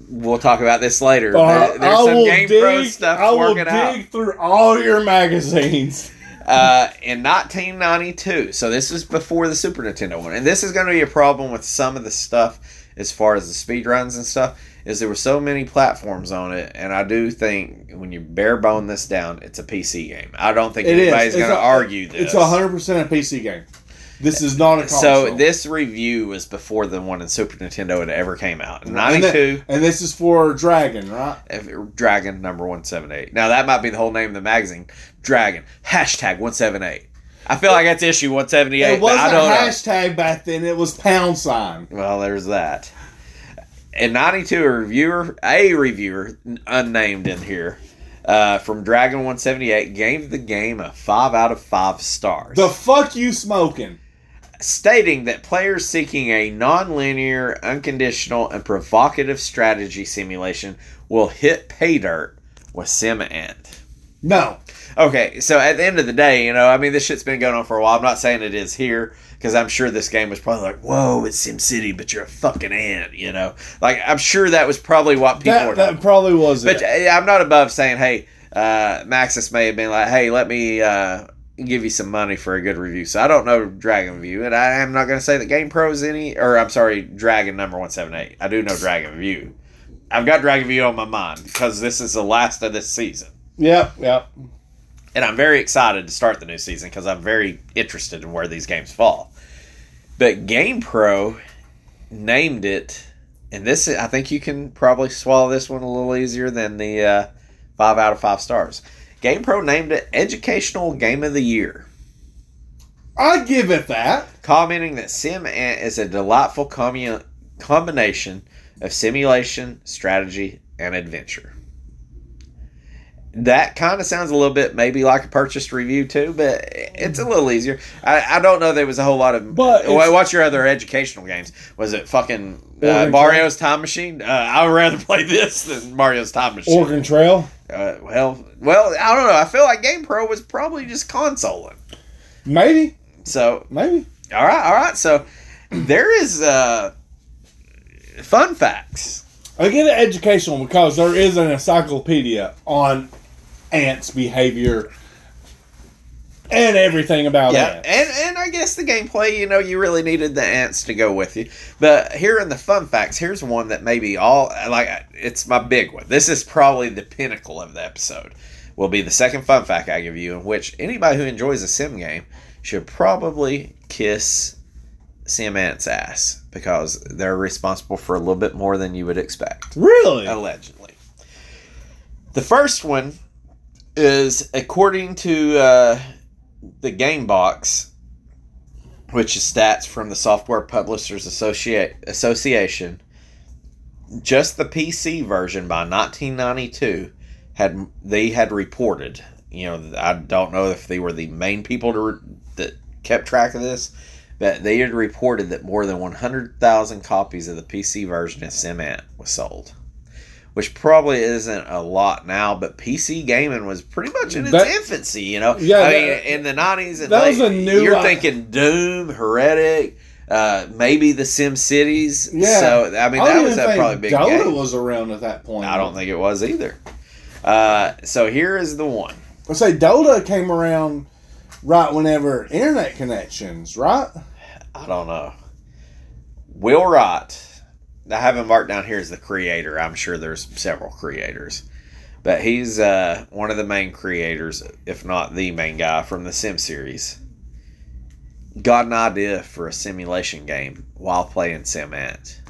We'll talk about this later. Uh, there, there's I some GamePro stuff I working out. I will dig out. through all your magazines. uh, in nineteen ninety-two. So this is before the Super Nintendo one. And this is going to be a problem with some of the stuff as far as the speedruns and stuff, is there were so many platforms on it. And I do think when you bare bone this down, it's a P C game. I don't think it anybody's going to argue this. It's one hundred percent a P C game. This is not a console. So this review was before the one in Super Nintendo had ever came out. ninety-two. And, and this is for Dragon, right? Dragon number one seventy-eight. Now that might be the whole name of the magazine. Dragon. Hashtag one seventy-eight. I feel like that's issue one seventy-eight. It wasn't I don't hashtag know. Back then. It was pound sign. Well, there's that. In ninety-two, a reviewer, a reviewer, unnamed in here, Uh, from Dragon one seventy-eight, gave the game a five out of five stars. The fuck you smoking? Stating that players seeking a non-linear, unconditional, and provocative strategy simulation will hit pay dirt with Sim Ant. No. Okay, so at the end of the day, you know, I mean, this shit's been going on for a while. I'm not saying it is here, because I'm sure this game was probably like, whoa, it's Sim City, but you're a fucking ant, you know? Like, I'm sure that was probably what people that, were That doing. probably was but it. But I'm not above saying, hey, uh, Maxis may have been like, hey, let me... Uh, give you some money for a good review. So I don't know Dragon View, and I am not going to say that GamePro is any, or I'm sorry, Dragon number one seventy-eight. I do know Dragon View. I've got Dragon View on my mind because this is the last of this season. Yep, yep. And I'm very excited to start the new season because I'm very interested in where these games fall. But GamePro named it, and this I think you can probably swallow this one a little easier than the uh, five out of five stars. GamePro named it Educational Game of the Year. I give it that. Commenting that Sim Ant is a delightful commu- combination of simulation, strategy, and adventure. that kind of sounds a little bit maybe like a purchased review too, but it's a little easier. I, I don't know. There was a whole lot of. But what's your other educational games? Was it fucking uh, Mario's Time Machine? Uh, I would rather play this than Mario's Time Machine. Oregon Trail. Uh, well, well, I don't know. I feel like GamePro was probably just consoling. Maybe. So maybe. All right, all right. So there is uh, fun facts. I get it educational because there is an encyclopedia on ants' behavior and everything about yeah, ants. And, and I guess the gameplay, you know, you really needed the ants to go with you. But here in the fun facts, here's one that maybe all, like, it's my big one. This is probably the pinnacle of the episode. Will be the second fun fact I give you, in which anybody who enjoys a sim game should probably kiss Sim Ant's ass, because they're responsible for a little bit more than you would expect. Really? Allegedly. The first one is, according to uh, the Game Box, which is stats from the Software Publishers Associate Association, just the P C version by nineteen ninety-two had they had reported. You know, I don't know if they were the main people to re- that kept track of this. That they had reported that more than one hundred thousand copies of the P C version of Sim Ant was sold. Which probably isn't a lot now, but P C gaming was pretty much in its that, infancy, you know? Yeah, I mean, that, in the nineties, and that late, was a new you're life. Thinking Doom, Heretic, uh, maybe the Sim Cities. Yeah. So, I mean, I that was a probably big Dota game. Dota was around at that point. I don't right? think it was either. Uh, so here is the one. I'll say Dota came around... Right, whenever internet connections, right? I don't know. Will Wright, I have him marked down here as the creator. I'm sure there's several creators. But he's uh, one of the main creators, if not the main guy, from the Sim series. Got an idea for a simulation game while playing Sim Ant.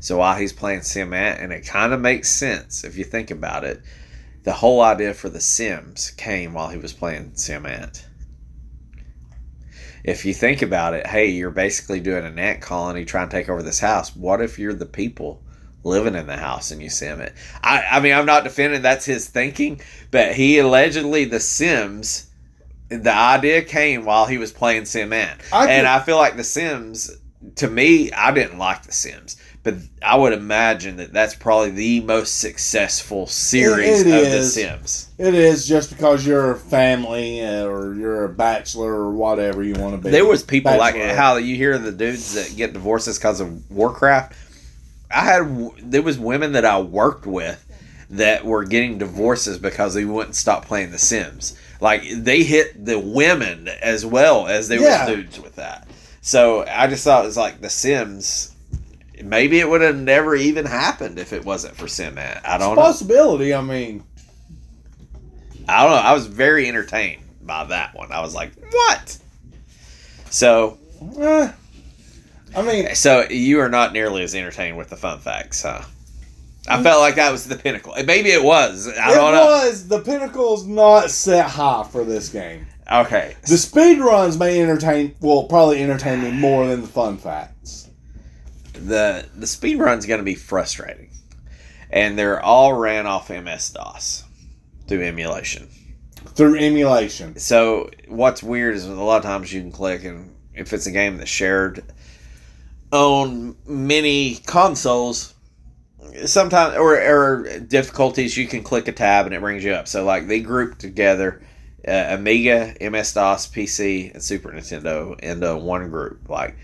So while he's playing Sim Ant, and it kind of makes sense if you think about it, the whole idea for The Sims came while he was playing Sim Ant. If you think about it, hey, you're basically doing an ant colony trying to take over this house. What if you're the people living in the house and you sim it? I, I mean, I'm not defending that's his thinking, but he allegedly, The Sims, the idea came while he was playing Sim Ant. I and I feel like The Sims, to me, I didn't like The Sims, but I would imagine that that's probably the most successful series it, it of is. The Sims. It is, just because you're a family or you're a bachelor or whatever you want to be. There was people bachelor. Like how you hear the dudes that get divorces because of Warcraft. I had there was women that I worked with that were getting divorces because they wouldn't stop playing The Sims. Like, they hit the women as well as they yeah. were dudes with that. So I just thought it was like The Sims. Maybe it would have never even happened if it wasn't for Sim Ant. I don't know. It's a possibility, I mean. I don't know. I was very entertained by that one. I was like, what? So, eh, I mean. So, you are not nearly as entertained with the fun facts, huh? I felt like that was the pinnacle. Maybe it was. I don't know. It was. The pinnacle's not set high for this game. Okay. The speedruns may entertain, will probably entertain me more than the fun facts. The the speedrun's going to be frustrating. And they're all ran off M S DOS through emulation. Through emulation. So what's weird is a lot of times you can click, and if it's a game that's shared on many consoles, sometimes or, or difficulties, you can click a tab and it brings you up. So like they grouped together uh, Amiga, M S DOS, P C, and Super Nintendo into one group. Like,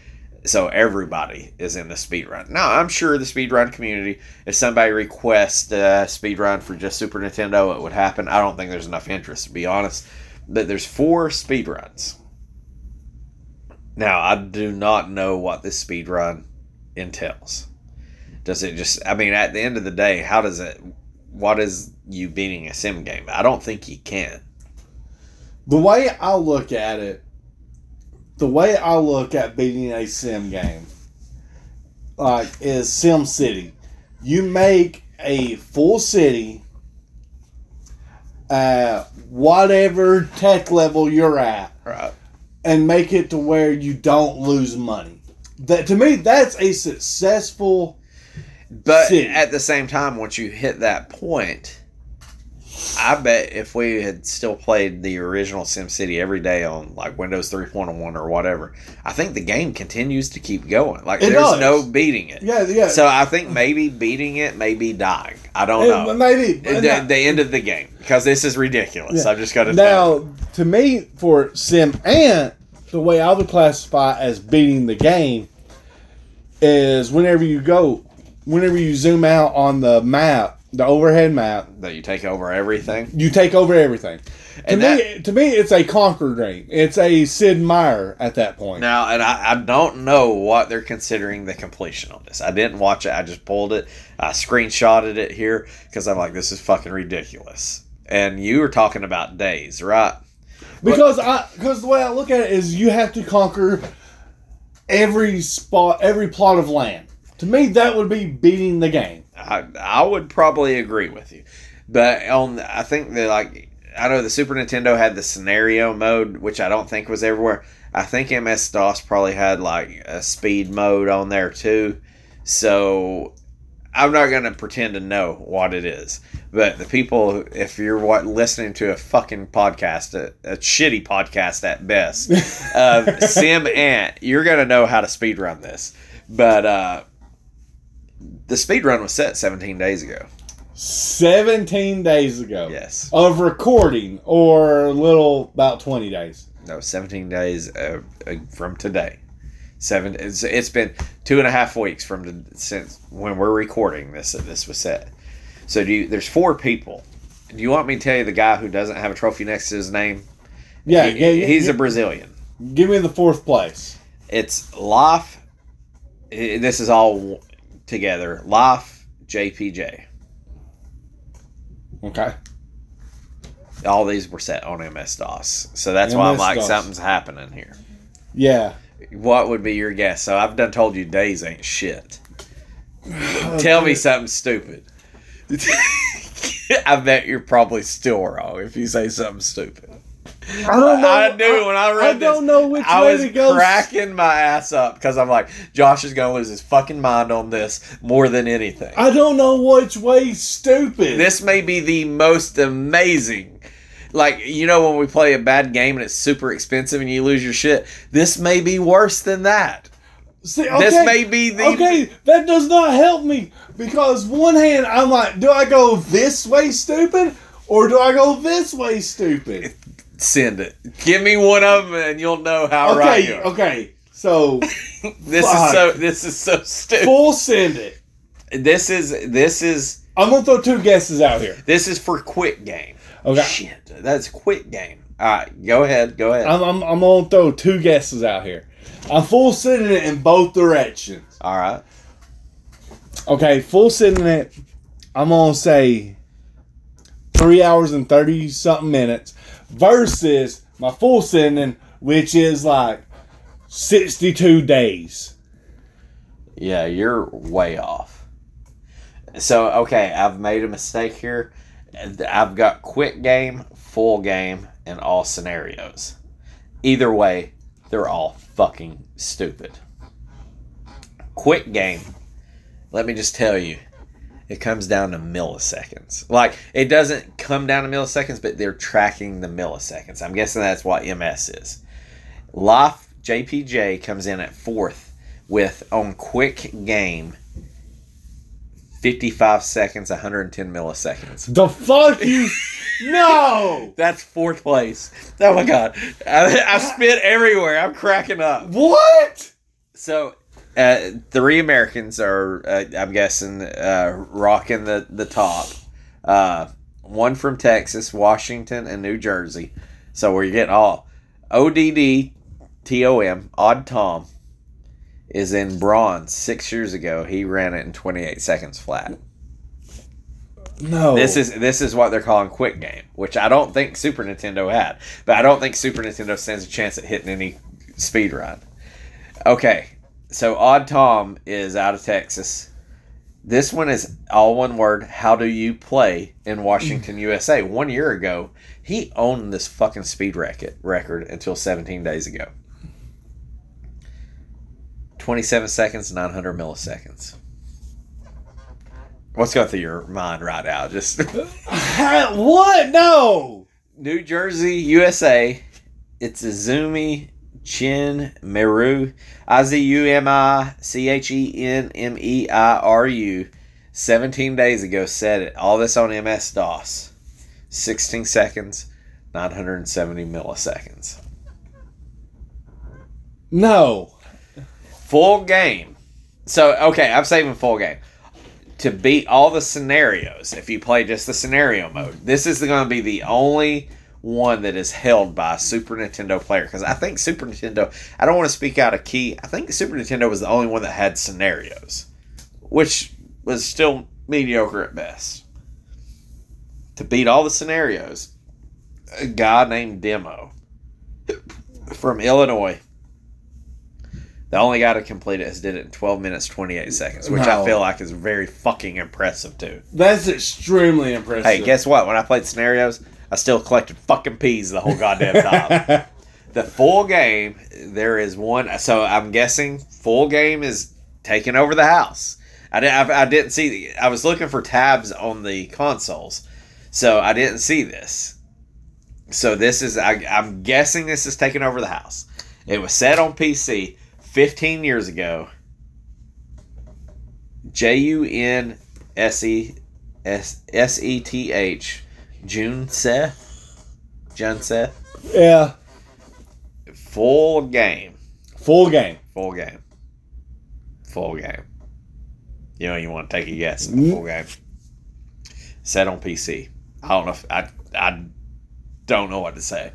so everybody is in the speedrun. Now, I'm sure the speedrun community, if somebody requests a speedrun for just Super Nintendo, it would happen. I don't think there's enough interest, to be honest. But there's four speedruns. Now, I do not know what this speedrun entails. Does it just... I mean, at the end of the day, how does it... What is you beating a sim game? I don't think you can. The way I look at it, The way I look at beating a sim game, like, is Sim City. You make a full city, uh, whatever tech level you're at, right, and make it to where you don't lose money. That, to me, that's a successful. But city. At the same time, once you hit that point, I bet if we had still played the original SimCity every day on like Windows three point one or whatever, I think the game continues to keep going. Like it there's does. no beating it. Yeah, yeah. So I think maybe beating it may be dying. I don't it, know. Maybe the, now, the end of the game, because this is ridiculous. Yeah. I've just got to now tell. To me, for Sim Ant, the way I would classify as beating the game is whenever you go, whenever you zoom out on the map. The overhead map. That you take over everything? You take over everything. And to, that, me, to me, it's a conquer game. It's a Sid Meier at that point. Now, and I, I don't know what they're considering the completion on this. I didn't watch it. I just pulled it. I screenshotted it here because I'm like, this is fucking ridiculous. And you were talking about days, right? Because but, I, because the way I look at it is you have to conquer every spot, every plot of land. To me, that would be beating the game. I, I would probably agree with you, but on I think that like I know the Super Nintendo had the scenario mode, which I don't think was everywhere. I think M S DOS probably had like a speed mode on there too. So I'm not gonna pretend to know what it is, but the people, if you're what listening to a fucking podcast, a, a shitty podcast at best, of Sim Ant, you're gonna know how to speedrun this, but. uh The speedrun was set seventeen days ago. seventeen days ago? Yes. Of recording, or a little, about twenty days. No, seventeen days uh, from today. Seven. It's, it's been two and a half weeks from the, since when we're recording this that this was set. So do you, there's four people. Do you want me to tell you the guy who doesn't have a trophy next to his name? Yeah. He, yeah, yeah he's yeah. a Brazilian. Give me the fourth place. It's Life. This is all... together. Life, J P J. Okay. All these were set on M S DOS. So that's why I'm like, something's happening here. Yeah. What would be your guess? So I've done told you days ain't shit. Oh, Tell dude. me something stupid. I bet you're probably still wrong if you say something stupid. I don't know. I knew I, when I read I this, don't know which I way was to go. cracking my ass up because I'm like, Josh is going to lose his fucking mind on this more than anything. I don't know which way stupid. This may be the most amazing. Like, you know when we play a bad game and it's super expensive and you lose your shit? This may be worse than that. See, okay, this may be the... Okay, that does not help me because one hand I'm like, do I go this way stupid or do I go this way stupid? It, Send it. Give me one of them, and you'll know how okay, right you are. Okay. So this fuck. is so this is so stupid. Full send it. This is this is. I'm gonna throw two guesses out here. This is for quick game. Okay. Shit, that's quick game. All right, go ahead. Go ahead. I'm I'm, I'm gonna throw two guesses out here. I'm full sending it in both directions. All right. Okay, full sending it. I'm gonna say three hours and thirty something minutes. Versus my full sending, which is like sixty-two days. Yeah, you're way off. So, okay, I've made a mistake here. I've got quick game, full game, and all scenarios. Either way, they're all fucking stupid. Quick game, let me just tell you. It comes down to milliseconds. Like, it doesn't come down to milliseconds, but they're tracking the milliseconds. I'm guessing that's what M S is. Life J P J comes in at fourth with, on quick game, fifty-five seconds, one hundred ten milliseconds. The fuck you... No! That's fourth place. Oh, my God. I, I spit everywhere. I'm cracking up. What? So... Uh, three Americans are, uh, I'm guessing, uh, rocking the, the top. Uh, one from Texas, Washington, and New Jersey. So we're getting all. O D D T O M, Odd Tom, is in bronze six years ago. He ran it in twenty-eight seconds flat. No. This is this is what they're calling quick game, which I don't think Super Nintendo had. But I don't think Super Nintendo stands a chance at hitting any speed run. Okay. So, Odd Tom is out of Texas. This one is all one word. How do you play in Washington, U S A? One year ago, he owned this fucking speed record until seventeen days ago. twenty-seven seconds, nine hundred milliseconds. What's going through your mind right now? Just what? No. New Jersey, U S A. It's Izumi Chenmeru. I Z U M I C H E N M E I R U. seventeen days ago said it. All this on M S DOS. sixteen seconds, nine hundred seventy milliseconds. No. Full game. So, okay, I'm saving full game. To beat all the scenarios, if you play just the scenario mode, this is going to be the only one that is held by a Super Nintendo player. Because I think Super Nintendo, I don't want to speak out of key, I think Super Nintendo was the only one that had scenarios, which was still mediocre at best. To beat all the scenarios, a guy named Demo from Illinois, the only guy to complete it has did it in twelve minutes, twenty-eight seconds, which no. I feel like is very fucking impressive, too. That's extremely impressive. Hey, guess what? When I played scenarios, I still collected fucking peas the whole goddamn time. The full game, there is one. So I'm guessing full game is taking over the house. I, did, I, I didn't see. I was looking for tabs on the consoles, so I didn't see this. So this is, I, I'm guessing this is taking over the house. It was set on P C fifteen years ago. J U N S E S E T H June Seth. Jun Seth. Yeah. Full game. Full game. Full game. Full game. You know, you want to take a guess at the full game. Set on P C. I don't know if, I I don't know what to say.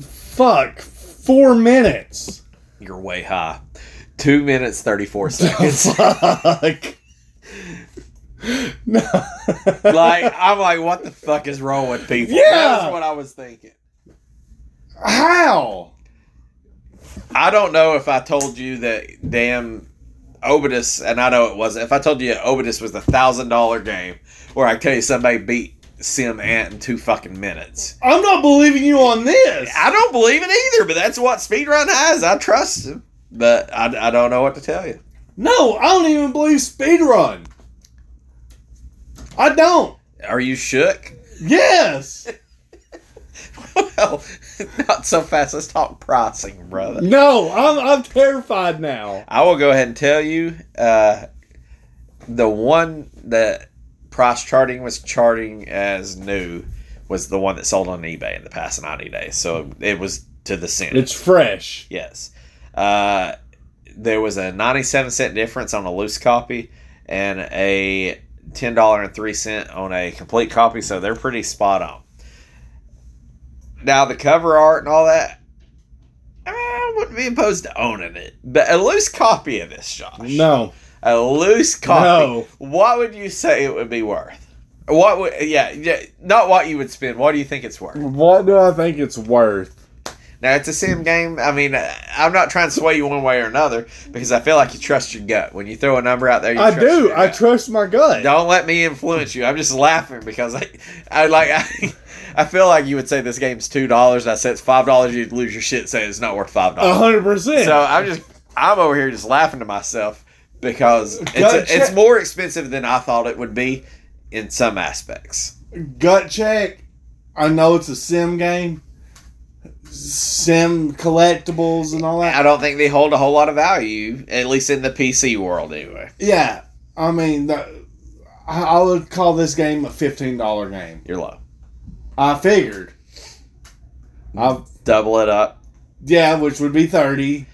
Fuck. Four minutes. You're way high. Two minutes, thirty-four seconds. Fuck. No. Like, I'm like, what the fuck is wrong with people? Yeah. That's what I was thinking. How? I don't know if I told you that damn Obidus, and I know it wasn't, if I told you that Obidus was the one thousand dollars game, or I tell you somebody beat Sim Ant in two fucking minutes. I'm not believing you on this. I don't believe it either, but that's what Speedrun has. I trust him, but I, I don't know what to tell you. No, I don't even believe Speedrun. I don't. Are you shook? Yes. Well, not so fast. Let's talk pricing, brother. No, I'm, I'm terrified now. I will go ahead and tell you uh, the one that price charting was charting as new was the one that sold on eBay in the past ninety days. So it was to the cent. It's fresh. Yes. Uh, there was a ninety-seven cent difference on a loose copy and a ten dollars and three cents on a complete copy. So they're pretty spot on. Now the cover art and all that, I wouldn't be opposed to owning it, but a loose copy of this, Josh. No. A loose copy. No. What would you say it would be worth? What would yeah, yeah, not what you would spend. What do you think it's worth? What do I think it's worth? Now, it's a sim game. I mean, I'm not trying to sway you one way or another because I feel like you trust your gut. When you throw a number out there, you I trust do. Your I gut. trust my gut. Don't let me influence you. I'm just laughing because I, I like I, I feel like you would say this game's two dollars. And I said it's five dollars. You'd lose your shit saying it's not worth five dollars. one hundred percent. So I'm just I'm over here just laughing to myself. Because it's, a, it's more expensive than I thought it would be in some aspects. Gut check. I know it's a sim game. Sim collectibles and all that. I don't think they hold a whole lot of value, at least in the P C world anyway. Yeah. I mean, the, I, I would call this game a fifteen dollars game. You're low. I figured. I've, Double it up. Yeah, which would be thirty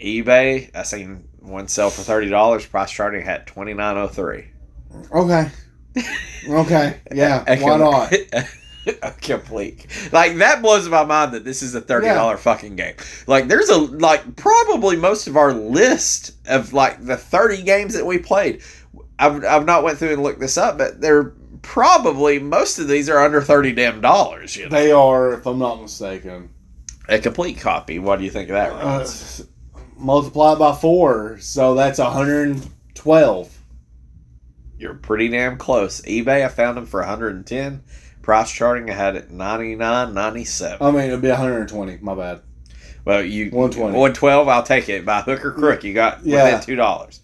dollars. eBay, I seen one sell for thirty dollars, price charting at twenty-nine oh three. Okay. Okay. Yeah. a, a why not? A, a complete. Like, that blows my mind that this is a thirty dollars yeah. fucking game. Like, there's a, like, probably most of our list of, like, the thirty games that we played. I've, I've not went through and looked this up, but they're probably, most of these are under thirty damn dollars. You know? They are, if I'm not mistaken. A complete copy. What do you think of that, Ross? Multiply by four, so that's one hundred twelve. You're pretty damn close. eBay, I found them for one hundred ten. Price charting, I had it ninety-nine ninety-seven. I mean, it'd be one hundred twenty. My bad. Well, you one hundred twenty. one hundred twelve, I'll take it. By hook or crook, you got yeah. within two dollars.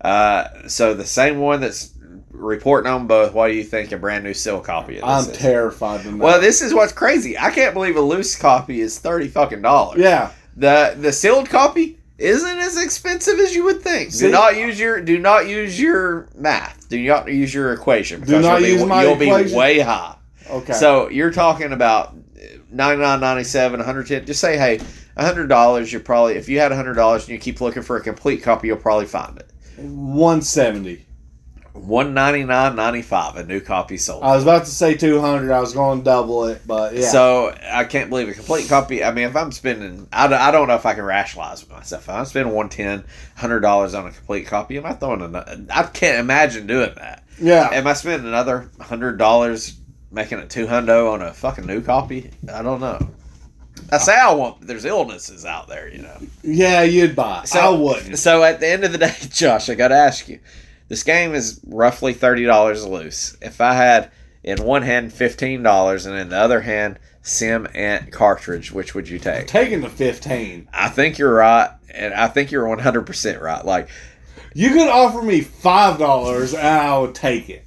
Uh, so the same one that's reporting on both. What do you think a brand new seal copy of this I'm is? Terrified. Well, this is what's crazy. I can't believe a loose copy is thirty fucking dollars. Yeah. The the sealed copy isn't as expensive as you would think. See? Do not use your do not use your math. Do not use your equation because do not you'll, use be, my you'll equation. be way high. Okay. So you're talking about ninety-nine ninety-seven, one hundred ten. Just say, hey, one hundred dollars, you probably if you had one hundred dollars and you keep looking for a complete copy, you'll probably find it. one seventy. one ninety-nine ninety-five, a new copy sold. I was about to say two hundred. I was going to double it, but yeah. So I can't believe a complete copy. I mean, if I'm spending, I, I don't know if I can rationalize with myself. If I'm spending one hundred ten dollars, one hundred dollars on a complete copy, am I throwing another? I can't imagine doing that. Yeah. Am I spending another one hundred dollars making it two hundred on a fucking new copy? I don't know. I say I want, but there's illnesses out there, you know. Yeah, you'd buy it. So, I wouldn't. So at the end of the day, Josh, I got to ask you. This game is roughly thirty dollars loose. If I had in one hand fifteen dollars and in the other hand Sim Ant cartridge, which would you take? I'm taking the fifteen. I think you're right, and I think you're one hundred percent right. Like, you could offer me five dollars and I would take it.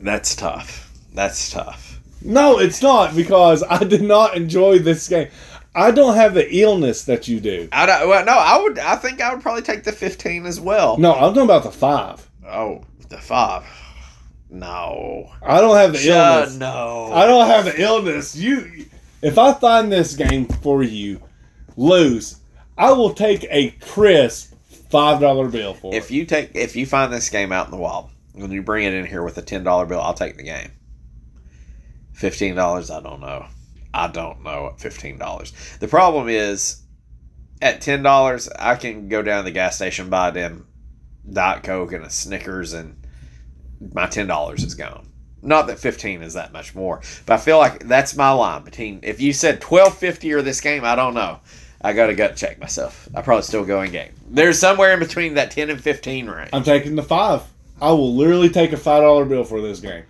That's tough. That's tough. No, it's not, because I did not enjoy this game. I don't have the illness that you do. I don't. Well, no, I would. I think I would probably take the fifteen as well. No, I'm talking about the five. Oh, the five. No, I don't have the Shut illness. No, I don't have the illness. You, if I find this game for you, loose, I will take a crisp five dollar bill for if it. If you take, if you find this game out in the wild and you bring it in here with a ten dollar bill, I'll take the game. Fifteen dollars, I don't know. I don't know at fifteen dollars. The problem is, at ten dollars, I can go down to the gas station, buy a damn Diet Coke and a Snickers, and my ten dollars is gone. Not that fifteen is that much more, but I feel like that's my line between. If you said twelve fifty or this game, I don't know. I got to gut check myself. I probably still go in game. There's somewhere in between that ten and fifteen range. I'm taking the five. I will literally take a five dollar bill for this game.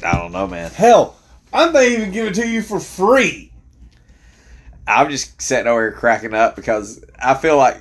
I don't know, man. Hell, I may even give it to you for free. I'm just sitting over here cracking up because I feel like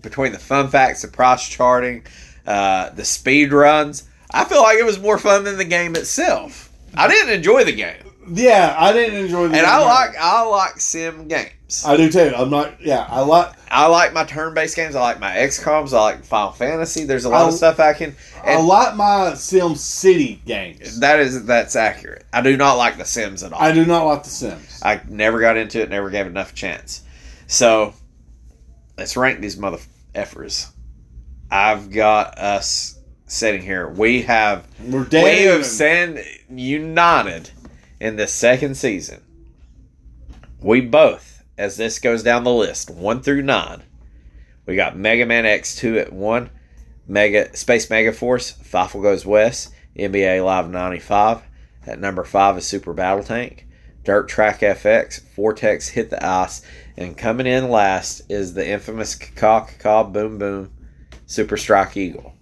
between the fun facts, the price charting, uh, the speed runs, I feel like it was more fun than the game itself. I didn't enjoy the game. Yeah, I didn't enjoy the and game. And I like I like sim games. I do too. I'm not. Yeah, I like. I like my turn-based games. I like my X COMs. I like Final Fantasy. There's a lot I, of stuff I can. And I like my Sim City games. That is that's accurate. I do not like the Sims at all. I do not like the Sims. I never got into it. Never gave it enough chance. So let's rank these mother effers. I've got us sitting here. We have We're we have sand united in the second season. We both. As this goes down the list, one through nine, we got Mega Man X two at one, Mega Space Mega Force, Fifle Goes West, N B A Live ninety-five. At number five is Super Battle Tank, Dirt Track F X, Vortex Hit the Ice, and coming in last is the infamous Caw Caw Boom Boom Super Strike Eagle.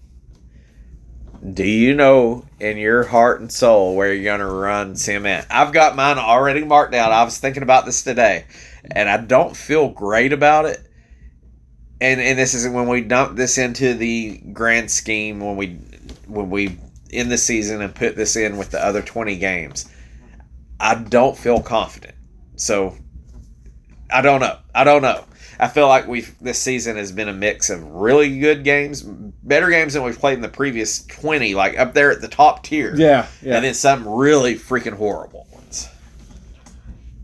Do you know in your heart and soul where you're going to run Sim Ant? I've got mine already marked out. I was thinking about this today, and I don't feel great about it. And and this is when we dump this into the grand scheme, when we when we end the season and put this in with the other twenty games. I don't feel confident. So, I don't know. I don't know. I feel like we've this season has been a mix of really good games, better games than we've played in the previous twenty, like up there at the top tier. Yeah, yeah. And then some really freaking horrible ones.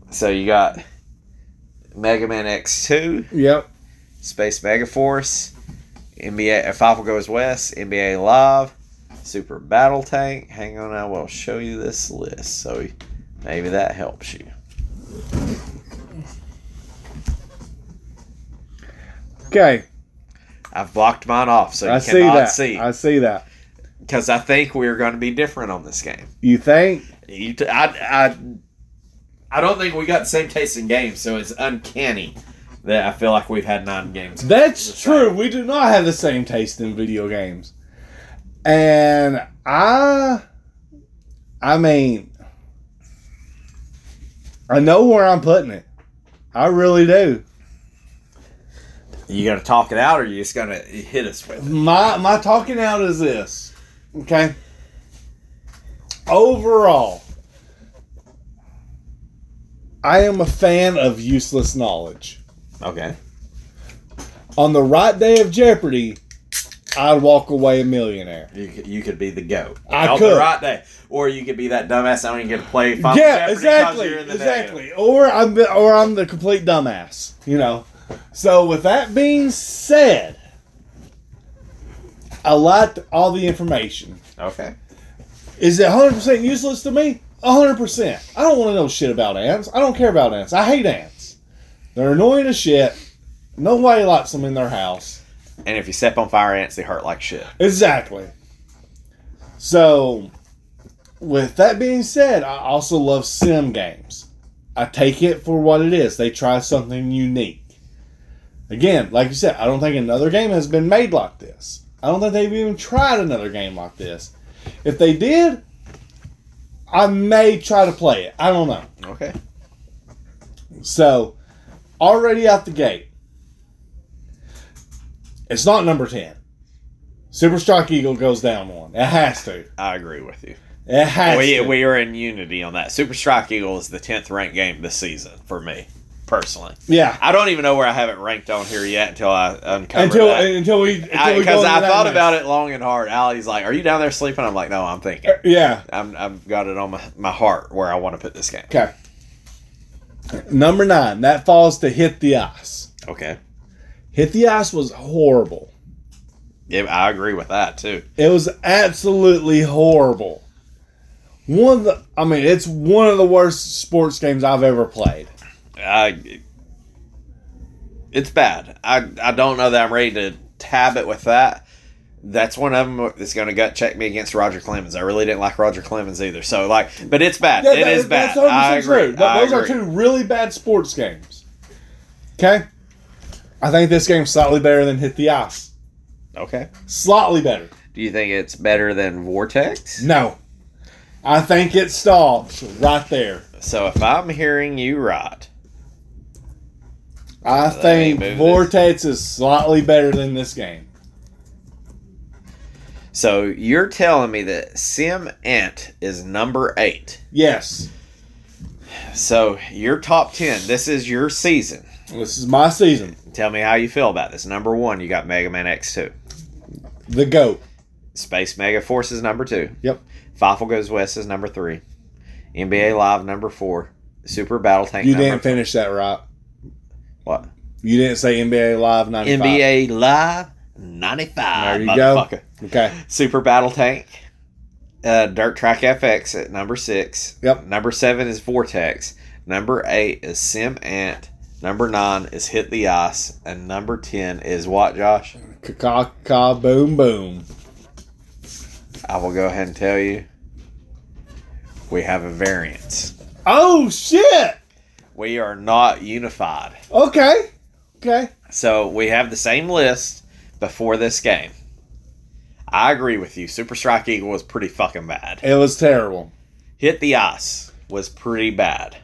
So you got Mega Man X two. Yep. Space Mega Force. N B A Fifle Goes West. N B A Live. Super Battle Tank. Hang on, I will show you this list. So maybe that helps you. Okay. I've blocked mine off, so you I cannot see, see. I see that. Because I think we're going to be different on this game. You think? You t- I, I, I don't think we got the same taste in games, so it's uncanny that I feel like we've had nine games. That's true. We do not have the same taste in video games. And I... I mean... I know where I'm putting it. I really do. You gonna talk it out, or you just gonna hit us with it? My my talking out is this. Okay. Overall, I am a fan of useless knowledge. Okay. On the right day of Jeopardy, I'd walk away a millionaire. You could, you could be the GOAT. I on could. The right day. Or you could be that dumbass that I don't even get to play Final yeah, Jeopardy exactly, you're in the exactly. Negative. Or I'm or I'm the complete dumbass. You know. So with that being said, I liked all the information. Okay. Is it one hundred percent useless to me? one hundred percent. I don't want to know shit about ants. I don't care about ants. I hate ants. They're annoying as shit. Nobody likes them in their house. And if you step on fire ants, they hurt like shit. Exactly. So, with that being said, I also love sim games. I take it for what it is. They try something unique. Again, like you said, I don't think another game has been made like this. I don't think they've even tried another game like this. If they did, I may try to play it. I don't know. Okay. So, already out the gate, it's not number ten. Super Strike Eagle goes down one. It has to. I agree with you. It has we, to. We are in unity on that. Super Strike Eagle is the tenth ranked game this season for me. Personally, yeah, I don't even know where I have it ranked on here yet until I uncover until that. until we because I, I thought about it long and hard. Allie's like, "Are you down there sleeping?" I'm like, "No, I'm thinking." Uh, yeah, I'm, I've got it on my, my heart where I want to put this game. Okay, number nine that falls to Hit the Ice. Okay, Hit the Ice was horrible. Yeah, I agree with that too. It was absolutely horrible. One of the, I mean, it's one of the worst sports games I've ever played. I, it's bad. I, I don't know that I'm ready to tab it with that. That's one of them that's going to gut check me against Roger Clemens. I really didn't like Roger Clemens either. So like, but it's bad. Yeah, it that, is bad. That's I agree. True. I Those agree. are two really bad sports games. Okay, I think this game's slightly better than Hit the Ice. Okay, slightly better. Do you think it's better than Vortex? No, I think it stalls right there. So if I'm hearing you right. I so think Vortex is slightly better than this game. So you're telling me that Sim Ant is number eight? Yes. So your top ten. This is your season. This is my season. Tell me how you feel about this. Number one, you got Mega Man X two. The GOAT. Space Mega Force is number two. Yep. Fifle Goes West is number three. N B A Live number four. Super Battle Tank. You number didn't finish four. That right. What? You didn't say N B A Live ninety-five. N B A Live ninety-five. There you motherfucker. Go. Okay. Super Battle Tank. Uh, Dirt Track F X at number six. Yep. Number seven is Vortex. Number eight is Sim Ant. Number nine is Hit the Ice. And number ten is what, Josh? Ka-ka-ka boom boom. I will go ahead and tell you we have a variance. Oh, shit! We are not unified. Okay. Okay. So we have the same list before this game. I agree with you. Super Strike Eagle was pretty fucking bad. It was terrible. Hit the Ice was pretty bad.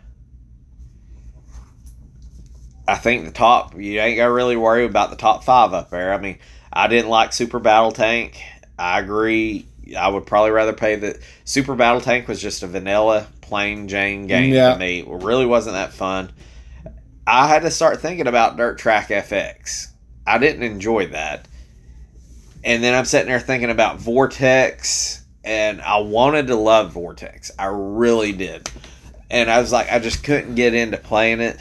I think the top, you ain't got to really worry about the top five up there. I mean, I didn't like Super Battle Tank. I agree. I would probably rather pay the Super Battle Tank was just a vanilla plain Jane game yeah. to me. It really wasn't that fun. I had to start thinking about Dirt Track F X. I didn't enjoy that. And then I'm sitting there thinking about Vortex, and I wanted to love Vortex. I really did. And I was like, I just couldn't get into playing it.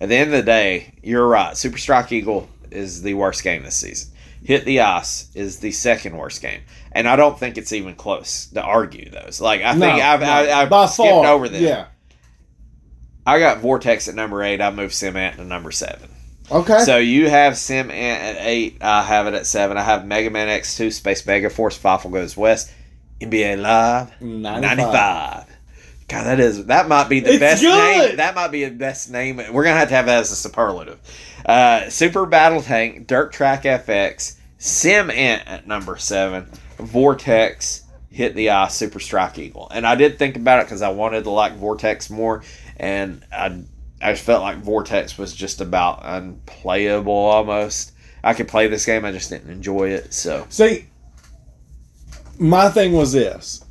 At the end of the day, you're right. Super Strike Eagle is the worst game this season. Hit the Ice is the second worst game. And I don't think it's even close to argue those. Like, I no, think I've, no, I, I've by skipped far, over them. Yeah. I got Vortex at number eight. I moved Sim Ant to number seven. Okay. So you have Sim Ant at eight. I have it at seven. I have Mega Man X two, Space Mega Force, Fifle Goes West, N B A Live, ninety-five. God, that is that might be the it's best good. name. That might be the best name. We're gonna have to have that as a superlative. Uh, Super Battle Tank, Dirt Track F X, Sim Ant at number seven, Vortex, Hit the Ice, Super Strike Eagle, and I did think about it because I wanted to like Vortex more, and I I just felt like Vortex was just about unplayable almost. I could play this game, I just didn't enjoy it. So see, my thing was this.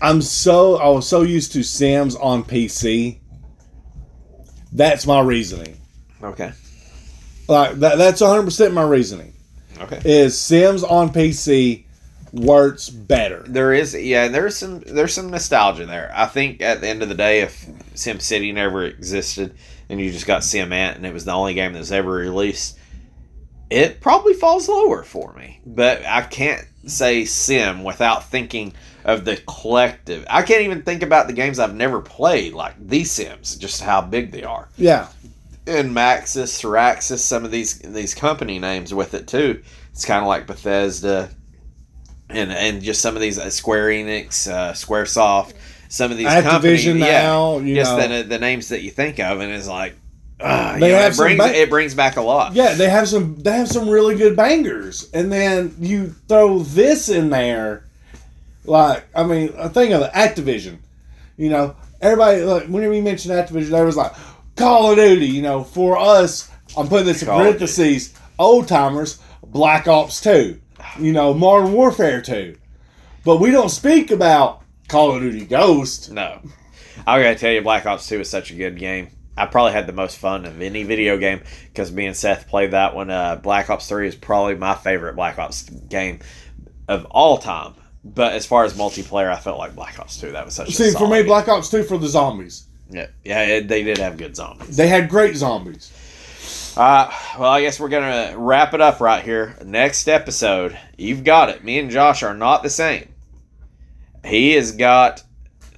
I'm so I was so used to Sims on P C. That's my reasoning. Okay. Like that, that's one hundred percent my reasoning. Okay. Is Sims on P C works better. There is yeah, there's some there's some nostalgia there. I think at the end of the day, if Sim City never existed and you just got Sim Ant and it was the only game that was ever released, it probably falls lower for me. But I can't say Sim without thinking of the collective. I can't even think about the games I've never played, like The Sims, just how big they are. Yeah. And Maxis, Syraxis, some of these these company names with it too. It's kind of like Bethesda, and and just some of these uh, Square Enix, uh, SquareSoft, some of these Activision companies, now, yeah, you just know. The, the names that you think of, and it's like uh, they you know, have it brings ba- it brings back a lot. Yeah, they have some they have some really good bangers, and then you throw this in there, like I mean, think of Activision. You know, everybody like whenever you mention Activision, they was like, Call of Duty, you know, for us, I'm putting this in parentheses, old timers, Black Ops two, you know, Modern Warfare two. But we don't speak about Call of Duty Ghost. No. I gotta tell you, Black Ops two is such a good game. I probably had the most fun of any video game because me and Seth played that one. Uh, Black Ops three is probably my favorite Black Ops game of all time. But as far as multiplayer, I felt like Black Ops two, that was such See, a See, for me, game. Black Ops two for the zombies. Yeah, yeah, it, they did have good zombies. They had great zombies. Uh, well, I guess we're going to wrap it up right here. Next episode, you've got it. Me and Josh are not the same. He has got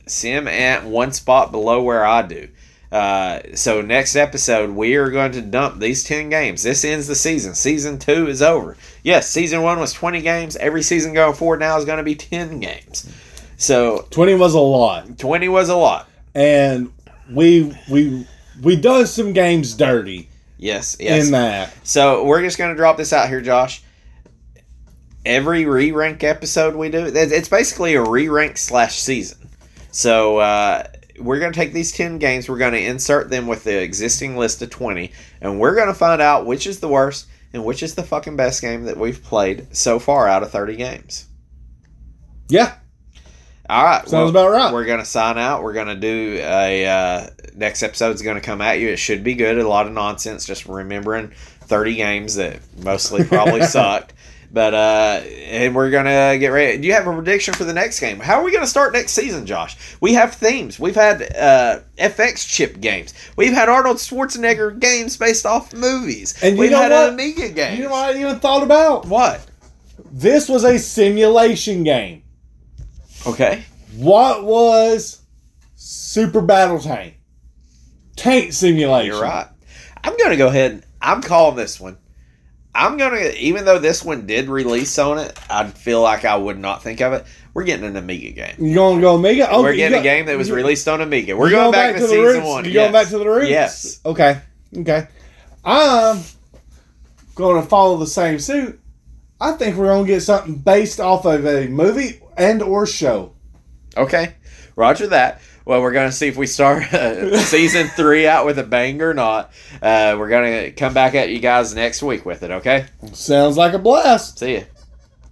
Sim Ant one spot below where I do. Uh, so next episode, we are going to dump these ten games. This ends the season. Season two is over. Yes, season one was twenty games. Every season going forward now is going to be ten games. So twenty was a lot. twenty was a lot. And... We we we done some games dirty. Yes, yes. In that. So we're just going to drop this out here, Josh. Every re-rank episode we do, it's basically a re-rank slash season. So uh, we're going to take these ten games, we're going to insert them with the existing list of twenty, and we're going to find out which is the worst and which is the fucking best game that we've played so far out of thirty games. Yeah. All right. Sounds well, about right. We're going to sign out. We're going to do a... Uh, next episode's going to come at you. It should be good. A lot of nonsense. Just remembering thirty games that mostly probably sucked. But, uh... And we're going to get ready. Do you have a prediction for the next game? How are we going to start next season, Josh? We have themes. We've had uh, F X chip games. We've had Arnold Schwarzenegger games based off movies. And We've you know had what? Amiga games. You know what I even thought about? What? This was a simulation game. Okay. What was Super Battle Tank? Tank Simulation. You're right. I'm going to go ahead and I'm calling this one. I'm going to, even though this one did release on it, I feel like I would not think of it. We're getting an Amiga game. You're going to go Amiga? Oh, We're getting got, a game that was released on Amiga. We're going, going back, back to, to season roots. one. You're yes. going back to the roots? Yes. Okay. Okay. I'm going to follow the same suit. I think we're going to get something based off of a movie and or show. Okay. Roger that. Well, we're going to see if we start uh, season three out with a bang or not. Uh, we're going to come back at you guys next week with it, okay? Sounds like a blast. See ya.